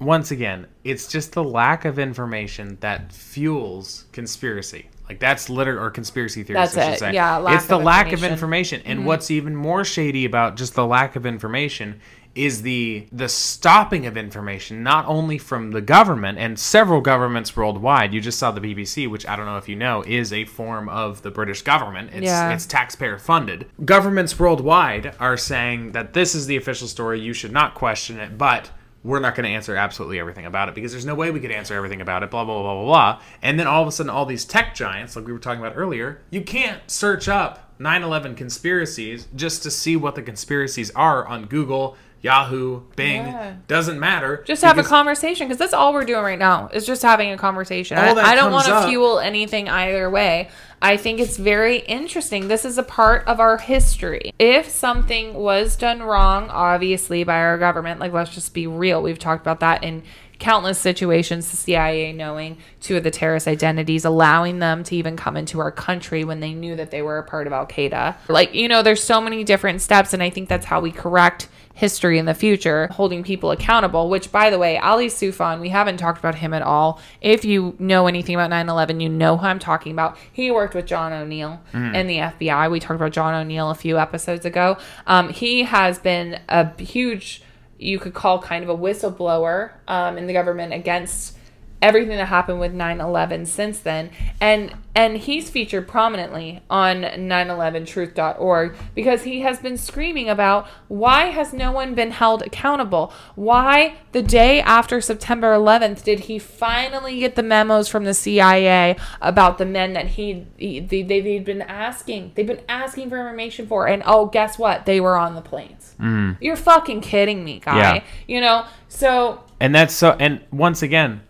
once again, it's just the lack of information that fuels conspiracy. Like, that's literally, or conspiracy theorists, that's I should it. say. Yeah, lack it's the of lack of information. And mm-hmm. what's even more shady about just the lack of information is the the stopping of information, not only from the government and several governments worldwide. You just saw the B B C, which I don't know if you know, is a form of the British government. It's, yeah. it's taxpayer funded. Governments worldwide are saying that this is the official story. You should not question it, but we're not going to answer absolutely everything about it because there's no way we could answer everything about it, blah, blah, blah, blah, blah. And then all of a sudden, all these tech giants, like we were talking about earlier, you can't search up nine eleven conspiracies just to see what the conspiracies are on Google, Yahoo, Bing. Yeah. Doesn't matter. Just have a conversation, because that's all we're doing right now is just having a conversation. I, I don't want to fuel anything either way. I think it's very interesting. This is a part of our history. If something was done wrong, obviously, by our government, like, let's just be real. We've talked about that in countless situations, the C I A knowing two of the terrorist identities, allowing them to even come into our country when they knew that they were a part of Al-Qaeda. Like, you know, there's so many different steps, and I think that's how we correct history in the future, holding people accountable, which, by the way, Ali Soufan, we haven't talked about him at all. If you know anything about nine eleven, you know who I'm talking about. He worked with John O'Neill mm. and the F B I. We talked about John O'Neill a few episodes ago. Um, he has been a huge... you could call kind of a whistleblower um, in the government against everything that happened with nine eleven since then. And and he's featured prominently on nine eleven truth dot org because he has been screaming about why has no one been held accountable? Why the day after September eleventh did he finally get the memos from the C I A about the men that he, he they, they'd been asking? They've been asking for information for. And oh, guess what? They were on the planes. Mm. You're fucking kidding me, guy. Yeah. You know? So. And that's so. And once again,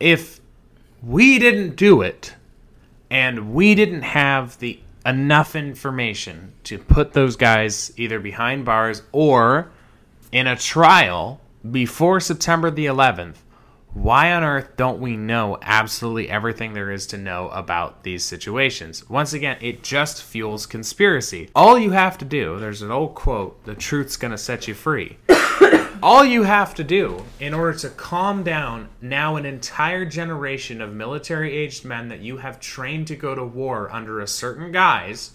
if we didn't do it and we didn't have the enough information to put those guys either behind bars or in a trial before September the eleventh, why on earth don't we know absolutely everything there is to know about these situations? Once again, it just fuels conspiracy. All you have to do, there's an old quote, the truth's going to set you free. All you have to do in order to calm down now an entire generation of military-aged men that you have trained to go to war under a certain guise,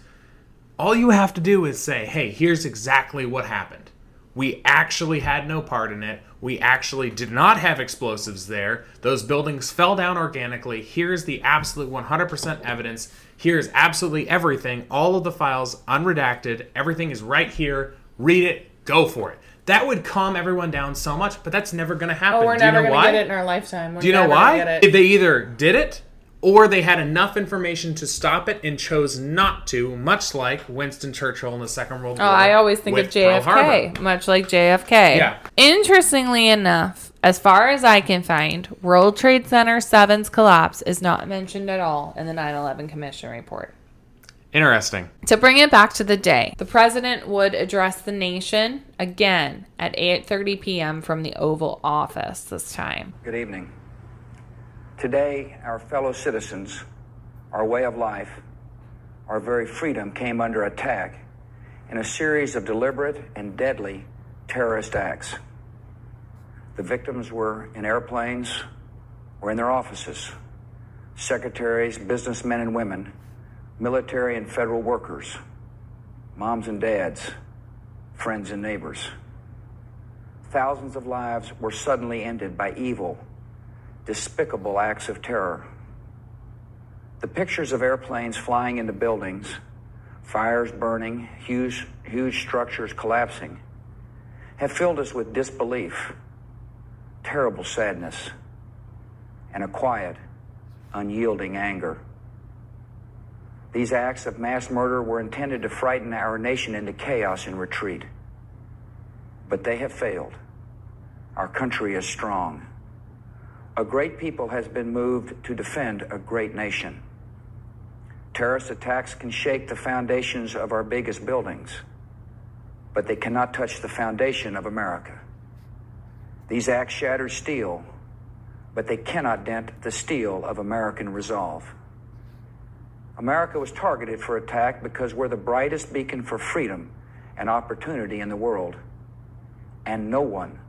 all you have to do is say, hey, here's exactly what happened. We actually had no part in it. We actually did not have explosives there. Those buildings fell down organically. Here's the absolute one hundred percent evidence. Here's absolutely everything. All of the files, unredacted. Everything is right here. Read it. Go for it. That would calm everyone down so much, but that's never going to happen. Oh, we're Do never going to get it in our lifetime. We're Do you know why? They either did it or they had enough information to stop it and chose not to, much like Winston Churchill in the Second World War. Oh, I always think of J F K, much like J F K. Yeah. Interestingly enough, as far as I can find, World Trade Center seven's collapse is not mentioned at all in the nine eleven Commission report. Interesting. To bring it back to the day, the president would address the nation again at eight thirty p.m. from the Oval Office this time. Good evening. Today, our fellow citizens, our way of life, our very freedom came under attack in a series of deliberate and deadly terrorist acts. The victims were in airplanes or in their offices, secretaries, businessmen and women, military and federal workers, moms and dads, friends and neighbors. Thousands of lives were suddenly ended by evil, despicable acts of terror. The pictures of airplanes flying into buildings, fires burning, huge, huge structures collapsing, have filled us with disbelief, terrible sadness, and a quiet, unyielding anger. These acts of mass murder were intended to frighten our nation into chaos and retreat. But they have failed. Our country is strong. A great people has been moved to defend a great nation. Terrorist attacks can shake the foundations of our biggest buildings, but they cannot touch the foundation of America. These acts shatter steel, but they cannot dent the steel of American resolve. America was targeted for attack because we're the brightest beacon for freedom and opportunity in the world, and no one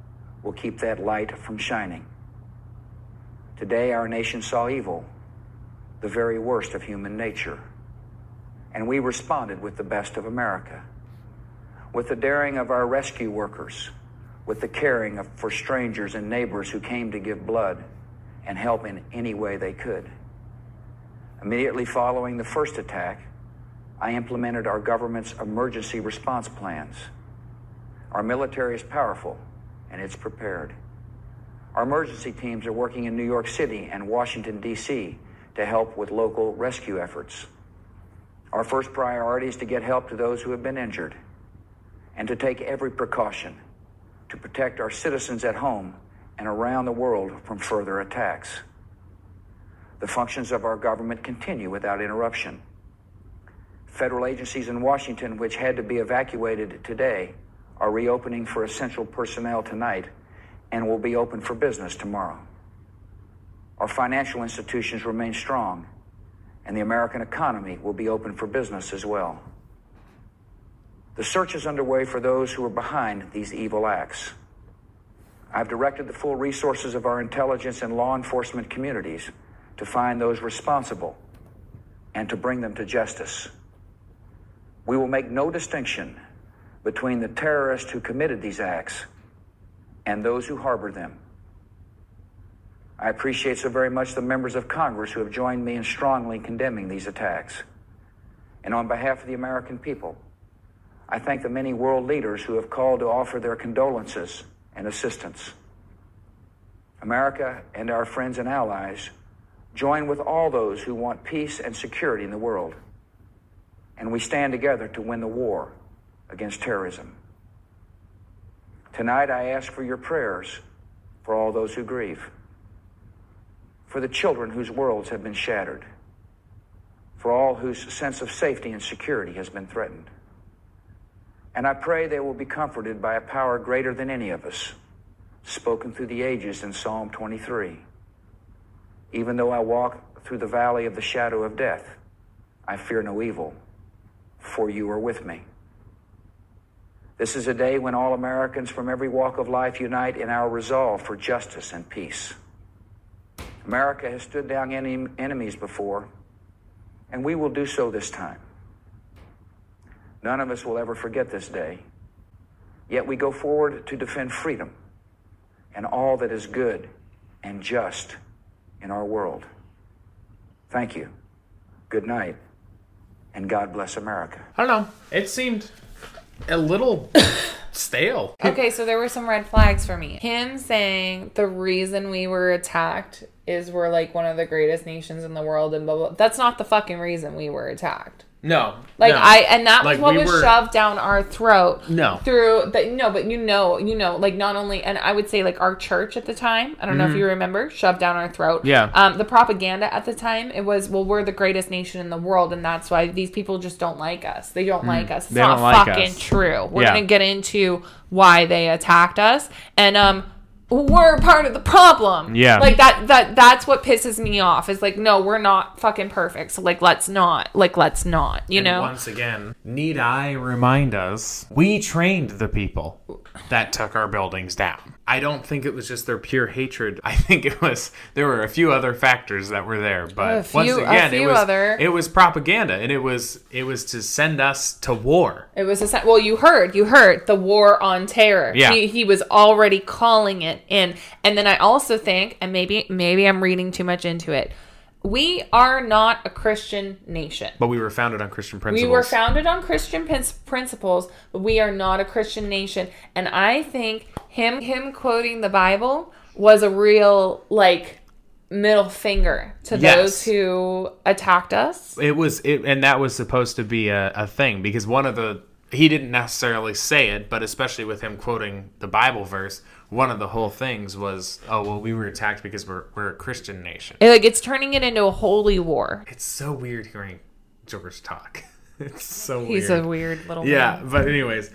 will keep that light from shining. Today, our nation saw evil, the very worst of human nature, and we responded with the best of America, with the daring of our rescue workers, with the caring of, for strangers and neighbors who came to give blood and help in any way they could. Immediately following the first attack, I implemented our government's emergency response plans. Our military is powerful, and it's prepared. Our emergency teams are working in New York City and Washington, D C to help with local rescue efforts. Our first priority is to get help to those who have been injured and to take every precaution to protect our citizens at home and around the world from further attacks. The functions of our government continue without interruption. Federal agencies in Washington, which had to be evacuated today, are reopening for essential personnel tonight and will be open for business tomorrow. Our financial institutions remain strong, and the American economy will be open for business as well. The search is underway for those who are behind these evil acts. I've directed the full resources of our intelligence and law enforcement communities to find those responsible and to bring them to justice. We will make no distinction between the terrorists who committed these acts and those who harbor them. I appreciate so very much the members of Congress who have joined me in strongly condemning these attacks. And on behalf of the American people, I thank the many world leaders who have called to offer their condolences and assistance. America and our friends and allies join with all those who want peace and security in the world, and we stand together to win the war against terrorism. Tonight, I ask for your prayers for all those who grieve, for the children whose worlds have been shattered, for all whose sense of safety and security has been threatened. And I pray they will be comforted by a power greater than any of us, spoken through the ages in Psalm twenty-three. Even though I walk through the valley of the shadow of death, I fear no evil, for you are with me. This is a day when all Americans from every walk of life unite in our resolve for justice and peace. America has stood down en- enemies before, and we will do so this time. None of us will ever forget this day, yet we go forward to defend freedom and all that is good and just in our world. Thank you. Good night, and God bless America. I don't know. It seemed a little stale. Okay, so there were some red flags for me. Him saying the reason we were attacked is we're like one of the greatest nations in the world and blah, blah. That's not the fucking reason we were attacked. No. Like, no. I, and that was like what we was were, shoved down our throat. No. Through, the, no, but you know, you know, like, not only, and I would say, like, our church at the time, I don't mm-hmm. know if you remember, shoved down our throat. Yeah. Um, the propaganda at the time, it was, well, we're the greatest nation in the world, and that's why these people just don't like us. They don't mm. like us. It's they not don't like fucking us. True. We're yeah. going to get into why they attacked us. And, um, we're part of the problem. Yeah. Like, that, that, that's what pisses me off is, like, no, we're not fucking perfect. So, like, let's not. Like, let's not, you and know? Once again, need I remind us, we trained the people that took our buildings down. I don't think it was just their pure hatred. I think it was, there were a few other factors that were there. But few, once again, it was, other... it was propaganda. And it was, it was to send us to war. It was, a, well, you heard, you heard the war on terror. Yeah. He, he was already calling it. In. And then I also think, and maybe maybe I'm reading too much into it, we are not a Christian nation. But we were founded on Christian principles. We were founded on Christian pin- principles, but we are not a Christian nation. And I think him him quoting the Bible was a real, like, middle finger to yes. those who attacked us. It was, it, and that was supposed to be a, a thing, because one of the, he didn't necessarily say it, but especially with him quoting the Bible verse, one of the whole things was, oh, well, we were attacked because we're we're a Christian nation. It, like, it's turning it into a holy war. It's so weird hearing George talk. It's so He's weird. He's a weird little yeah, man. Yeah, but anyways,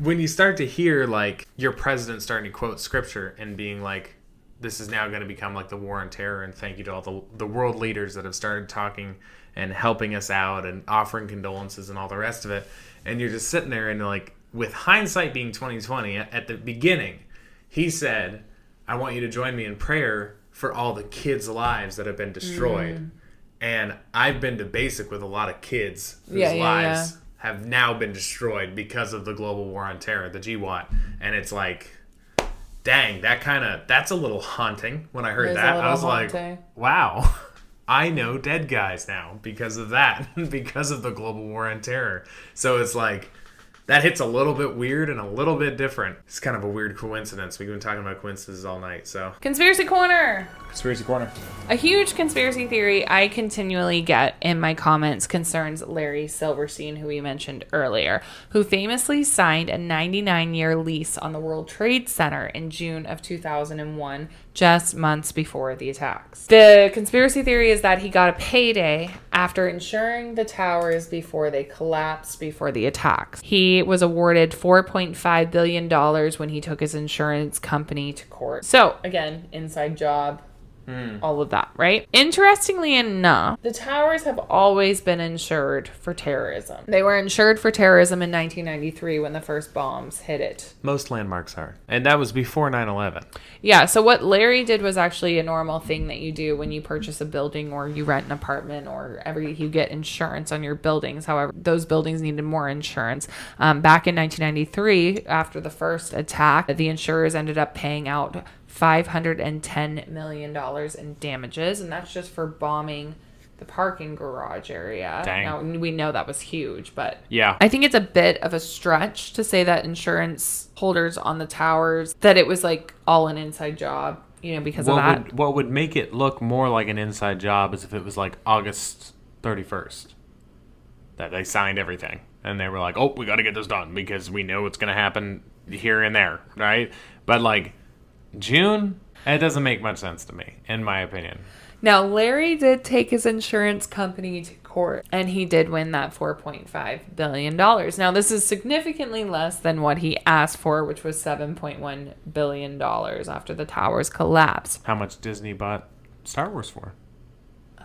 when you start to hear, like, your president starting to quote scripture and being like, this is now going to become, like, the war on terror, and thank you to all the the world leaders that have started talking and helping us out and offering condolences and all the rest of it, and you're just sitting there and, like, with hindsight being twenty twenty, at the beginning... He said, I want you to join me in prayer for all the kids' lives that have been destroyed. Mm. And I've been to basic with a lot of kids whose yeah, yeah, lives yeah. have now been destroyed because of the global war on terror, the G W O T. And it's like, dang, that kind of, that's a little haunting when I heard that. I was haunting. Like, wow, I know dead guys now because of that, because of the global war on terror. So it's like, that hits a little bit weird and a little bit different. It's kind of a weird coincidence. We've been talking about coincidences all night, so. Conspiracy Corner! Conspiracy Corner. A huge conspiracy theory I continually get in my comments concerns Larry Silverstein, who we mentioned earlier, who famously signed a ninety-nine-year lease on the World Trade Center in June of two thousand one, just months before the attacks. The conspiracy theory is that he got a payday after insuring the towers before they collapsed before the attacks. He was awarded four point five billion dollars when he took his insurance company to court. So, again, inside job. mm. all of that, right? Interestingly enough, the towers have always been insured for terrorism. They were insured for terrorism in nineteen ninety-three when the first bombs hit it. Most landmarks are. And that was before nine eleven. Yeah, so what Larry did was actually a normal thing that you do when you purchase a building or you rent an apartment or ever you get insurance on your buildings. However, those buildings needed more insurance. Um, back in nineteen ninety-three, after the first attack, the insurers ended up paying out five hundred ten million dollars in damages, and that's just for bombing the parking garage area. Dang. Now, we know that was huge, but yeah, I think it's a bit of a stretch to say that insurance holders on the towers, that it was like all an inside job, you know, because what of that. Would, what would make it look more like an inside job is if it was like August thirty-first that they signed everything and they were like, oh, we got to get this done because we know it's going to happen here and there, right? But like June, it doesn't make much sense to me, in my opinion. Now, Larry did take his insurance company to court, and he did win that four point five billion dollars. Now, this is significantly less than what he asked for, which was seven point one billion dollars after the towers collapsed. How much Disney bought Star Wars for?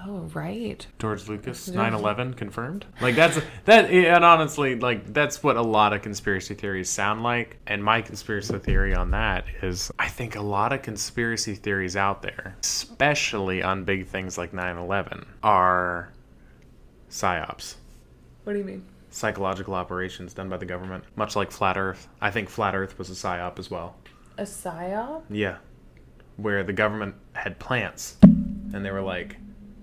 Oh, right. George Lucas, nine eleven confirmed. Like, that's, that, and honestly, like, that's what a lot of conspiracy theories sound like. And my conspiracy theory on that is I think a lot of conspiracy theories out there, especially on big things like nine eleven, are psyops. What do you mean? Psychological operations done by the government, much like Flat Earth. I think Flat Earth was a psyop as well. A psyop? Yeah. Where the government had plants, and they were like,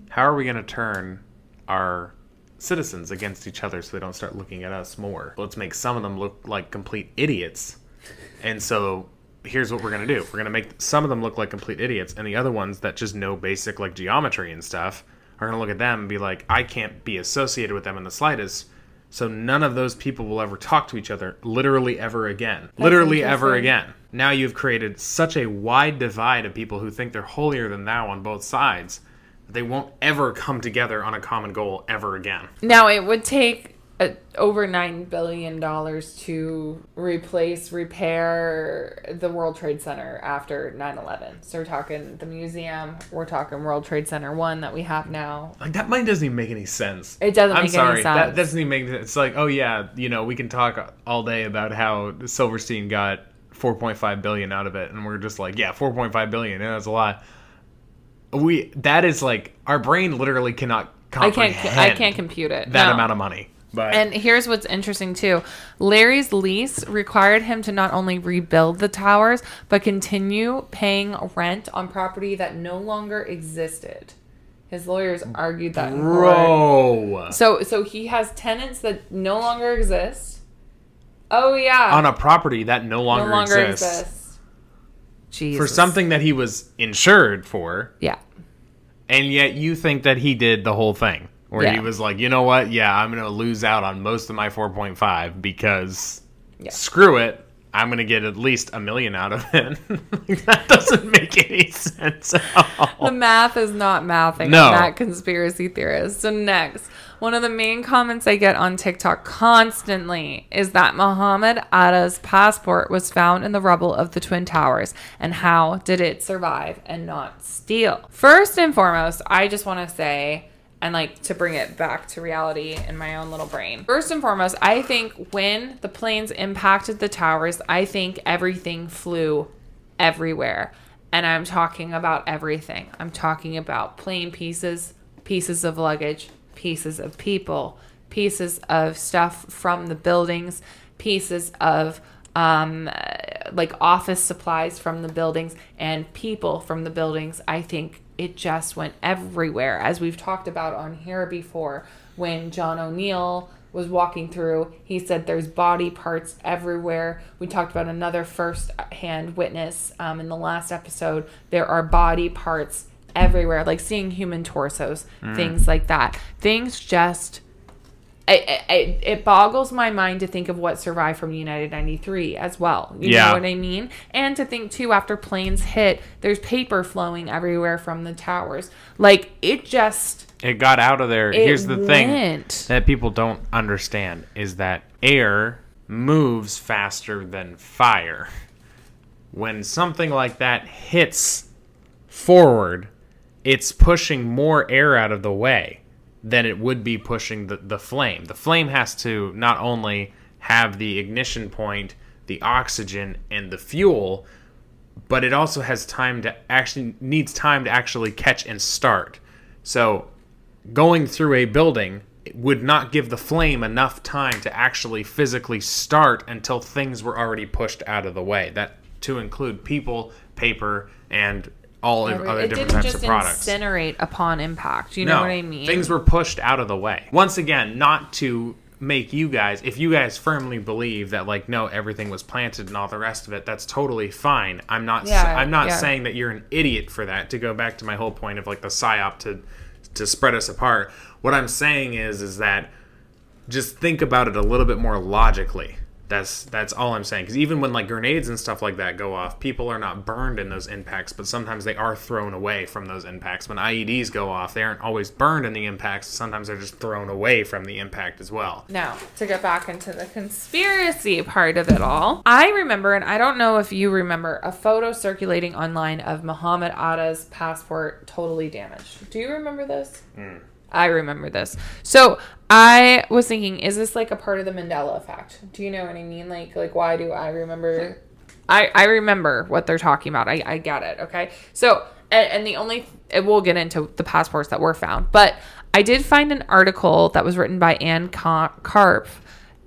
how are we going to turn our citizens against each other so they don't start looking at us more? Let's make some of them look like complete idiots. And so here's what we're going to do. We're going to make some of them look like complete idiots. And the other ones that just know basic like geometry and stuff are going to look at them and be like, I can't be associated with them in the slightest. So none of those people will ever talk to each other literally ever again. That's literally ever again. Now you've created such a wide divide of people who think they're holier than thou on both sides. They won't ever come together on a common goal ever again. Now, it would take a, over nine billion dollars to replace, repair the World Trade Center after nine eleven. So we're talking the museum. We're talking World Trade Center one that we have now. Like, that money doesn't even make any sense. It doesn't I'm make sorry, any sense. I'm sorry. That doesn't even make sense. It's like, oh, yeah, you know, we can talk all day about how Silverstein got four point five billion dollars out of it. And we're just like, yeah, four point five billion dollars. Yeah, that's a lot. We that is like our brain literally cannot comprehend. I can't. I can't compute it. That no. amount of money. But. And here's what's interesting too: Larry's lease required him to not only rebuild the towers but continue paying rent on property that no longer existed. His lawyers argued that. Bro. So so he has tenants that no longer exist. Oh yeah. On a property that no longer, no longer exists. exists. Jesus. For something that he was insured for. Yeah. And yet you think that he did the whole thing. Where yeah. he was like, you know what? Yeah, I'm going to lose out on most of my four point five because yeah. screw it. I'm going to get at least a million out of it. That doesn't make any sense at all. The math is not mathing. No. Not conspiracy theorists. So next, one of the main comments I get on TikTok constantly is that Muhammad Atta's passport was found in the rubble of the Twin Towers, and how did it survive and not steal? First and foremost, I just want to say, and like to bring it back to reality in my own little brain. First and foremost, I think when the planes impacted the towers, I think everything flew everywhere. And I'm talking about everything. I'm talking about plane pieces, pieces of luggage, pieces of people, pieces of stuff from the buildings, pieces of um, like office supplies from the buildings, and people from the buildings. I think it just went everywhere. As we've talked about on here before, when John O'Neill was walking through, he said there's body parts everywhere. We talked about another first-hand witness um, in the last episode. There are body parts everywhere, like seeing human torsos, mm. things like that. Things just, it, it, it boggles my mind to think of what survived from United ninety-three as well. You yeah. know what I mean? And to think too, after planes hit, there's paper flowing everywhere from the towers. Like, it just... It got out of there. Here's the went. thing that people don't understand is that air moves faster than fire. When something like that hits forward, it's pushing more air out of the way than it would be pushing the, the flame. The flame has to not only have the ignition point, the oxygen, and the fuel, but it also has time to actually needs time to actually catch and start. So going through a building would not give the flame enough time to actually physically start until things were already pushed out of the way. That to include people, paper, and all Every, other different types of products. It didn't just incinerate upon impact. You no, know what I mean? Things were pushed out of the way. Once again, not to make you guys, if you guys firmly believe that, like, no, everything was planted and all the rest of it, that's totally fine. I'm not yeah, I'm not yeah. saying that you're an idiot for that. To go back to my whole point of, like, the psyop to to spread us apart, what I'm saying is is that just think about it a little bit more logically. That's that's all I'm saying. Because even when, like, grenades and stuff like that go off, people are not burned in those impacts, but sometimes they are thrown away from those impacts. When I E Ds go off, they aren't always burned in the impacts. Sometimes they're just thrown away from the impact as well. Now, to get back into the conspiracy part of it all, I remember, and I don't know if you remember, a photo circulating online of Muhammad Atta's passport totally damaged. Do you remember this? Mm. I remember this. So I was thinking, is this like a part of the Mandela effect? Do you know what I mean? Like, like why do I remember? I, I remember what they're talking about. I, I get it. Okay. So, and, and the only, and we'll get into the passports that were found, but I did find an article that was written by Ann Karp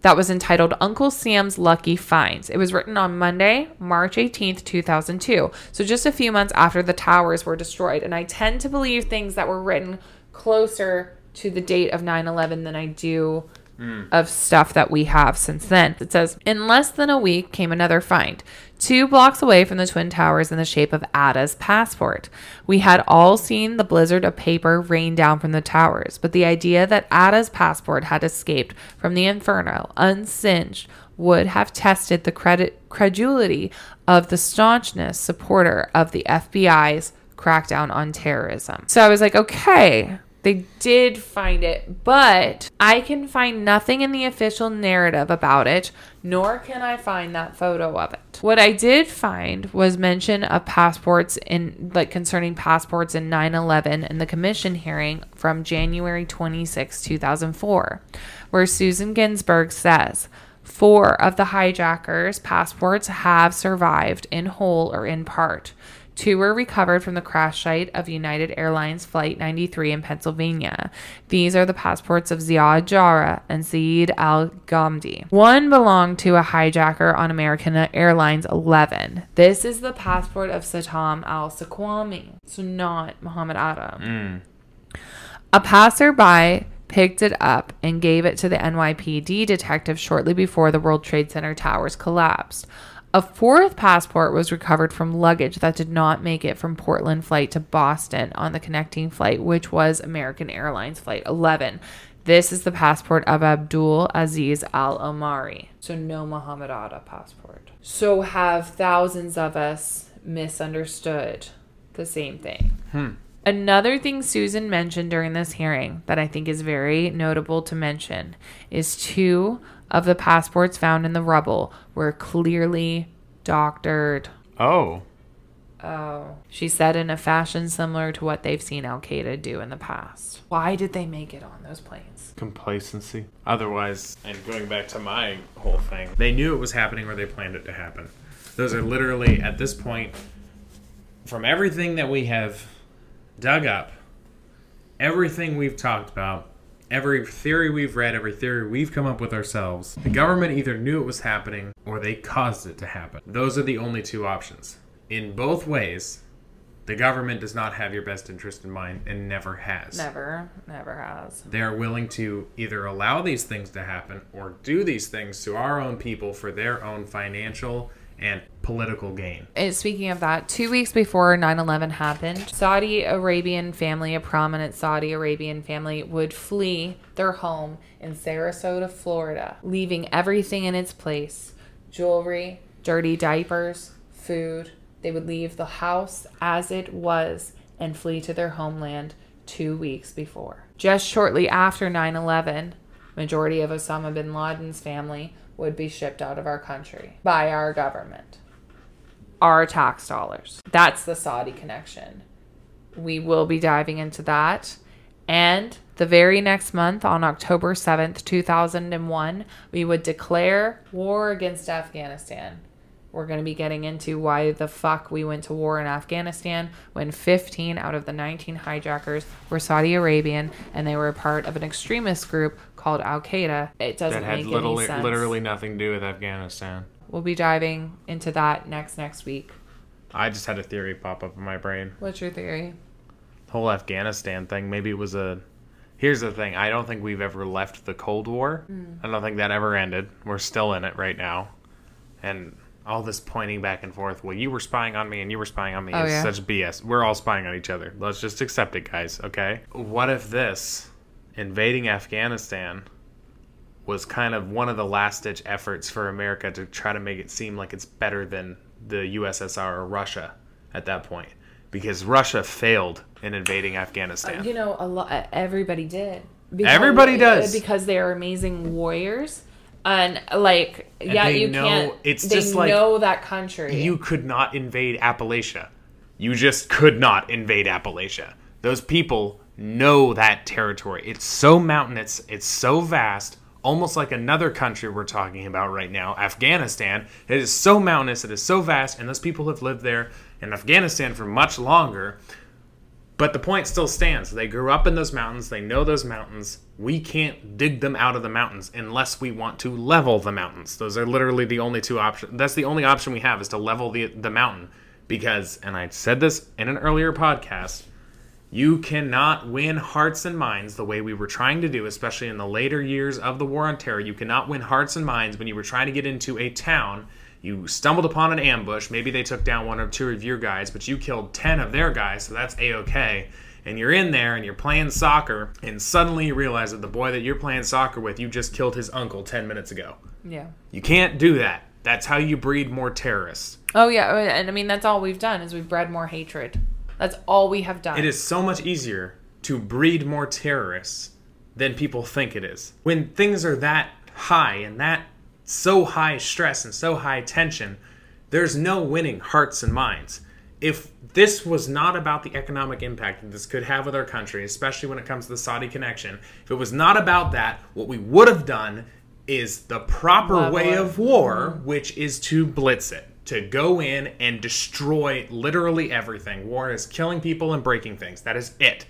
that was entitled Uncle Sam's Lucky Finds. It was written on Monday, March eighteenth, two thousand two. So just a few months after the towers were destroyed. And I tend to believe things that were written closer to the date of nine eleven than I do mm. of stuff that we have since then. It says, in less than a week came another find, two blocks away from the Twin Towers in the shape of Atta's passport. We had all seen the blizzard of paper rain down from the towers, but the idea that Atta's passport had escaped from the inferno unsinged would have tested the credit credulity of the staunchness supporter of the F B I's crackdown on terrorism. So I was like, okay, they did find it, but I can find nothing in the official narrative about it, nor can I find that photo of it. What I did find was mention of passports in, like, concerning passports in nine eleven and the commission hearing from January twenty-sixth, two thousand four, where Susan Ginsburg says, four of the hijackers' passports have survived in whole or in part. Two were recovered from the crash site of United Airlines Flight ninety-three in Pennsylvania. These are the passports of Ziad Jarrah and Saeed Al-Ghamdi. One belonged to a hijacker on American Airlines eleven. This is the passport of Saddam al-Suquami, so not Muhammad Atta. Mm. A passerby picked it up and gave it to the N Y P D detective shortly before the World Trade Center towers collapsed. A fourth passport was recovered from luggage that did not make it from Portland flight to Boston on the connecting flight, which was American Airlines Flight eleven. This is the passport of Abdul Aziz Al-Omari. So no Muhammad Atta passport. So have thousands of us misunderstood the same thing. Hmm. Another thing Susan mentioned during this hearing that I think is very notable to mention is two of the passports found in the rubble were clearly doctored. Oh. Oh. She said in a fashion similar to what they've seen Al-Qaeda do in the past. Why did they make it on those planes? Complacency. Otherwise, and going back to my whole thing, they knew it was happening or they planned it to happen. Those are literally, at this point, from everything that we have dug up, everything we've talked about, every theory we've read, every theory we've come up with ourselves, the government either knew it was happening or they caused it to happen. Those are the only two options. In both ways, the government does not have your best interest in mind and never has. Never, never has. They're willing to either allow these things to happen or do these things to our own people for their own financial and political gain. And speaking of that, two weeks before nine eleven happened, Saudi Arabian family, a prominent Saudi Arabian family, would flee their home in Sarasota, Florida, leaving everything in its place. Jewelry, dirty diapers, food. They would leave the house as it was and flee to their homeland two weeks before. Just shortly after nine eleven, majority of Osama bin Laden's family would be shipped out of our country by our government, our tax dollars. That's the Saudi connection. we will be diving into that. And the very next month, on October seventh, two thousand one, we would declare war against Afghanistan. We're going to be getting into why the fuck we went to war in Afghanistan when fifteen out of the nineteen hijackers were Saudi Arabian and they were part of an extremist group called Al-Qaeda. It doesn't make any sense. That had literally nothing to do with Afghanistan. We'll be diving into that next next week. I just had a theory pop up in my brain. What's your theory? The whole Afghanistan thing. Maybe it was a... Here's the thing. I don't think we've ever left the Cold War. Mm. I don't think that ever ended. We're still in it right now. And... all this pointing back and forth, well, you were spying on me and you were spying on me, oh, is yeah? such B S. We're all spying on each other. Let's just accept it, guys, okay? What if this, invading Afghanistan, was kind of one of the last-ditch efforts for America to try to make it seem like it's better than the U S S R or Russia at that point? Because Russia failed in invading Afghanistan. Uh, you know, a lot, everybody did. Because, everybody does. Because they are amazing warriors. And, like, and yeah, you know, can't... It's they just like, know that country. You could not invade Appalachia. You just could not invade Appalachia. Those people know that territory. It's so mountainous. It's so vast. Almost like another country we're talking about right now, Afghanistan. It is so mountainous. It is so vast. And those people have lived there in Afghanistan for much longer. But the point still stands. They grew up in those mountains. They know those mountains. We can't dig them out of the mountains unless we want to level the mountains. Those are literally the only two options. That's the only option we have is to level the the mountain. Because, and I said this in an earlier podcast, you cannot win hearts and minds the way we were trying to do, especially in the later years of the War on Terror. You cannot win hearts and minds when you were trying to get into a town. You stumbled upon an ambush. Maybe they took down one or two of your guys, but you killed ten of their guys, so that's A-okay. And you're in there and you're playing soccer and suddenly you realize that the boy that you're playing soccer with, you just killed his uncle ten minutes ago. Yeah. You can't do that. That's how you breed more terrorists. Oh, yeah. And I mean, that's all we've done is we've bred more hatred. That's all we have done. It is so much easier to breed more terrorists than people think it is. When things are that high and that so high stress and so high tension, there's no winning hearts and minds. If this was not about the economic impact that this could have with our country, especially when it comes to the Saudi connection, if it was not about that, what we would have done is the proper Level way it. of war, mm-hmm. which is to blitz it, to go in and destroy literally everything. War is killing people and breaking things. That is it.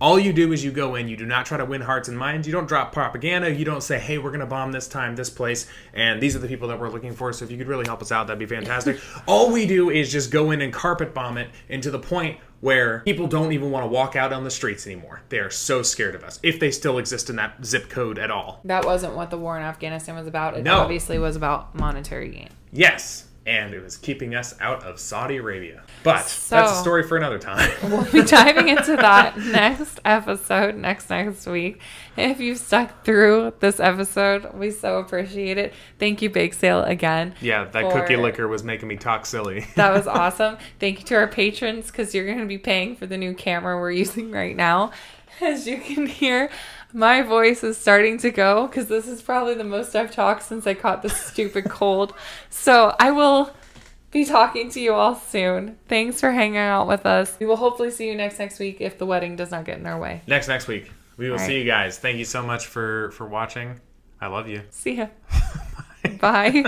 All you do is you go in, you do not try to win hearts and minds, you don't drop propaganda, you don't say, hey, we're going to bomb this time, this place, and these are the people that we're looking for, so if you could really help us out, that'd be fantastic. All we do is just go in and carpet bomb it, and to the point where people don't even want to walk out on the streets anymore. They are so scared of us, if they still exist in that zip code at all. That wasn't what the war in Afghanistan was about. It no. obviously was about monetary gain. Yes. And it was keeping us out of Saudi Arabia. But so, that's a story for another time. We'll be diving into that next episode, next next week. If you've stuck through this episode, we so appreciate it. Thank you, Bake Sale, again. Yeah, that for... cookie liquor was making me talk silly. That was awesome. Thank you to our patrons, because you're going to be paying for the new camera we're using right now. As you can hear, my voice is starting to go because this is probably the most I've talked since I caught this stupid cold. So I will be talking to you all soon. Thanks for hanging out with us. We will hopefully see you next next week if the wedding does not get in our way. Next next week. We will all see right. you guys. Thank you so much for, for watching. I love you. See ya. Bye. Bye.